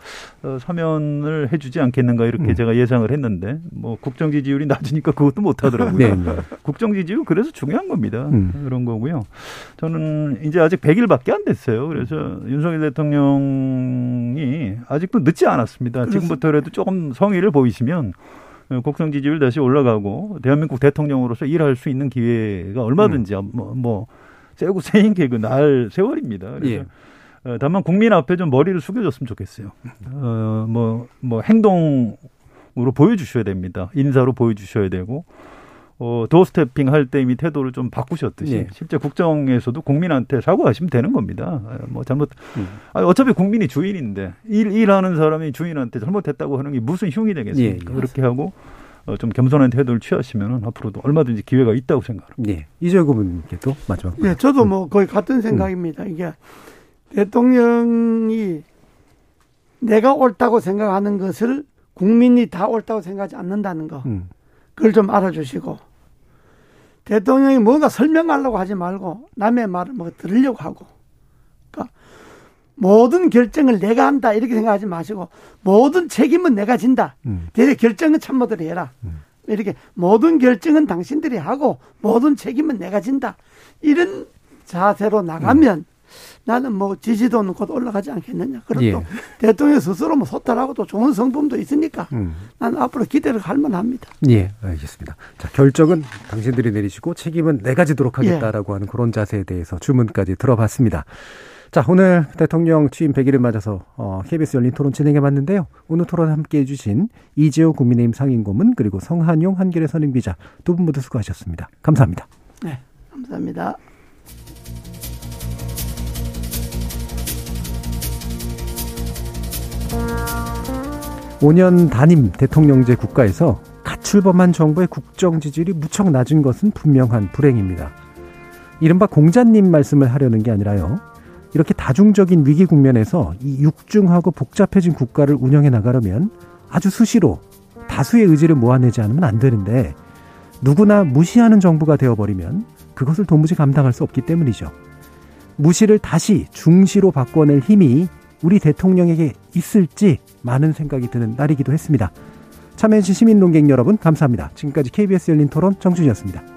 어, 사면을 해주지 않겠는가 이렇게 음. 제가 예상을 했는데 뭐 국정 지지율이 낮으니까 그것도 못하더라고요. 네, 네. 국정 지지율 그래서 중요한 겁니다. 음. 그런 거고요. 저는 이제 아직 백 일밖에 안 됐어요. 그래서 윤석열 대통령이 아직도 늦지 않았습니다. 지금부터라도 조금 성의를 보이시면 국정 지지율 다시 올라가고 대한민국 대통령으로서 일할 수 있는 기회가 얼마든지 음. 뭐, 뭐 세고 세인 개그 날 세월입니다. 그래서 예. 다만 국민 앞에 좀 머리를 숙여줬으면 좋겠어요. 어, 뭐, 뭐 행동으로 보여주셔야 됩니다. 인사로 보여주셔야 되고 어, 도어스태핑 할 때 이미 태도를 좀 바꾸셨듯이 예. 실제 국정에서도 국민한테 사과하시면 되는 겁니다. 뭐 잘못 음. 아니, 어차피 국민이 주인인데 일, 일하는 사람이 주인한테 잘못했다고 하는 게 무슨 흉이 되겠습니까? 예, 그렇게 하고 어, 좀 겸손한 태도를 취하시면 앞으로도 얼마든지 기회가 있다고 생각합니다. 예. 이재호 고문님께도 마지막. 예, 저도 뭐 거의 같은 생각입니다. 음. 이게 대통령이 내가 옳다고 생각하는 것을 국민이 다 옳다고 생각하지 않는다는 거. 음. 그걸 좀 알아주시고 대통령이 뭔가 설명하려고 하지 말고 남의 말을 뭐 들으려고 하고 그러니까 모든 결정을 내가 한다 이렇게 생각하지 마시고 모든 책임은 내가 진다. 음. 대신 결정은 참모들이 해라. 음. 이렇게 모든 결정은 당신들이 하고 모든 책임은 내가 진다. 이런 자세로 나가면 음. 나는 뭐 지지도는 곧 올라가지 않겠느냐. 그럼 예. 또 대통령 스스로 뭐 소탈하고 또 좋은 성품도 있으니까 음. 나는 앞으로 기대를 할 만합니다. 예, 알겠습니다. 자, 결정은 당신들이 내리시고 책임은 내가 지도록 하겠다라고 예. 하는 그런 자세에 대해서 주문까지 들어봤습니다. 자, 오늘 대통령 취임 백 일을 맞아서 어, 케이비에스 열린 토론 진행해봤는데요. 오늘 토론 함께해 주신 이재호 국민의힘 상임고문 그리고 성한용 한겨레 선임기자 두 분 모두 수고하셨습니다. 감사합니다. 네, 감사합니다. 오 년 단임 대통령제 국가에서 가출범한 정부의 국정 지지율이 무척 낮은 것은 분명한 불행입니다. 이른바 공자님 말씀을 하려는 게 아니라요. 이렇게 다중적인 위기 국면에서 이 육중하고 복잡해진 국가를 운영해 나가려면 아주 수시로 다수의 의지를 모아내지 않으면 안 되는데 누구나 무시하는 정부가 되어버리면 그것을 도무지 감당할 수 없기 때문이죠. 무시를 다시 중시로 바꿔낼 힘이 우리 대통령에게 있을지 많은 생각이 드는 날이기도 했습니다. 참여해주신 시민논객 여러분 감사합니다. 지금까지 케이비에스 열린 토론 정준이었습니다.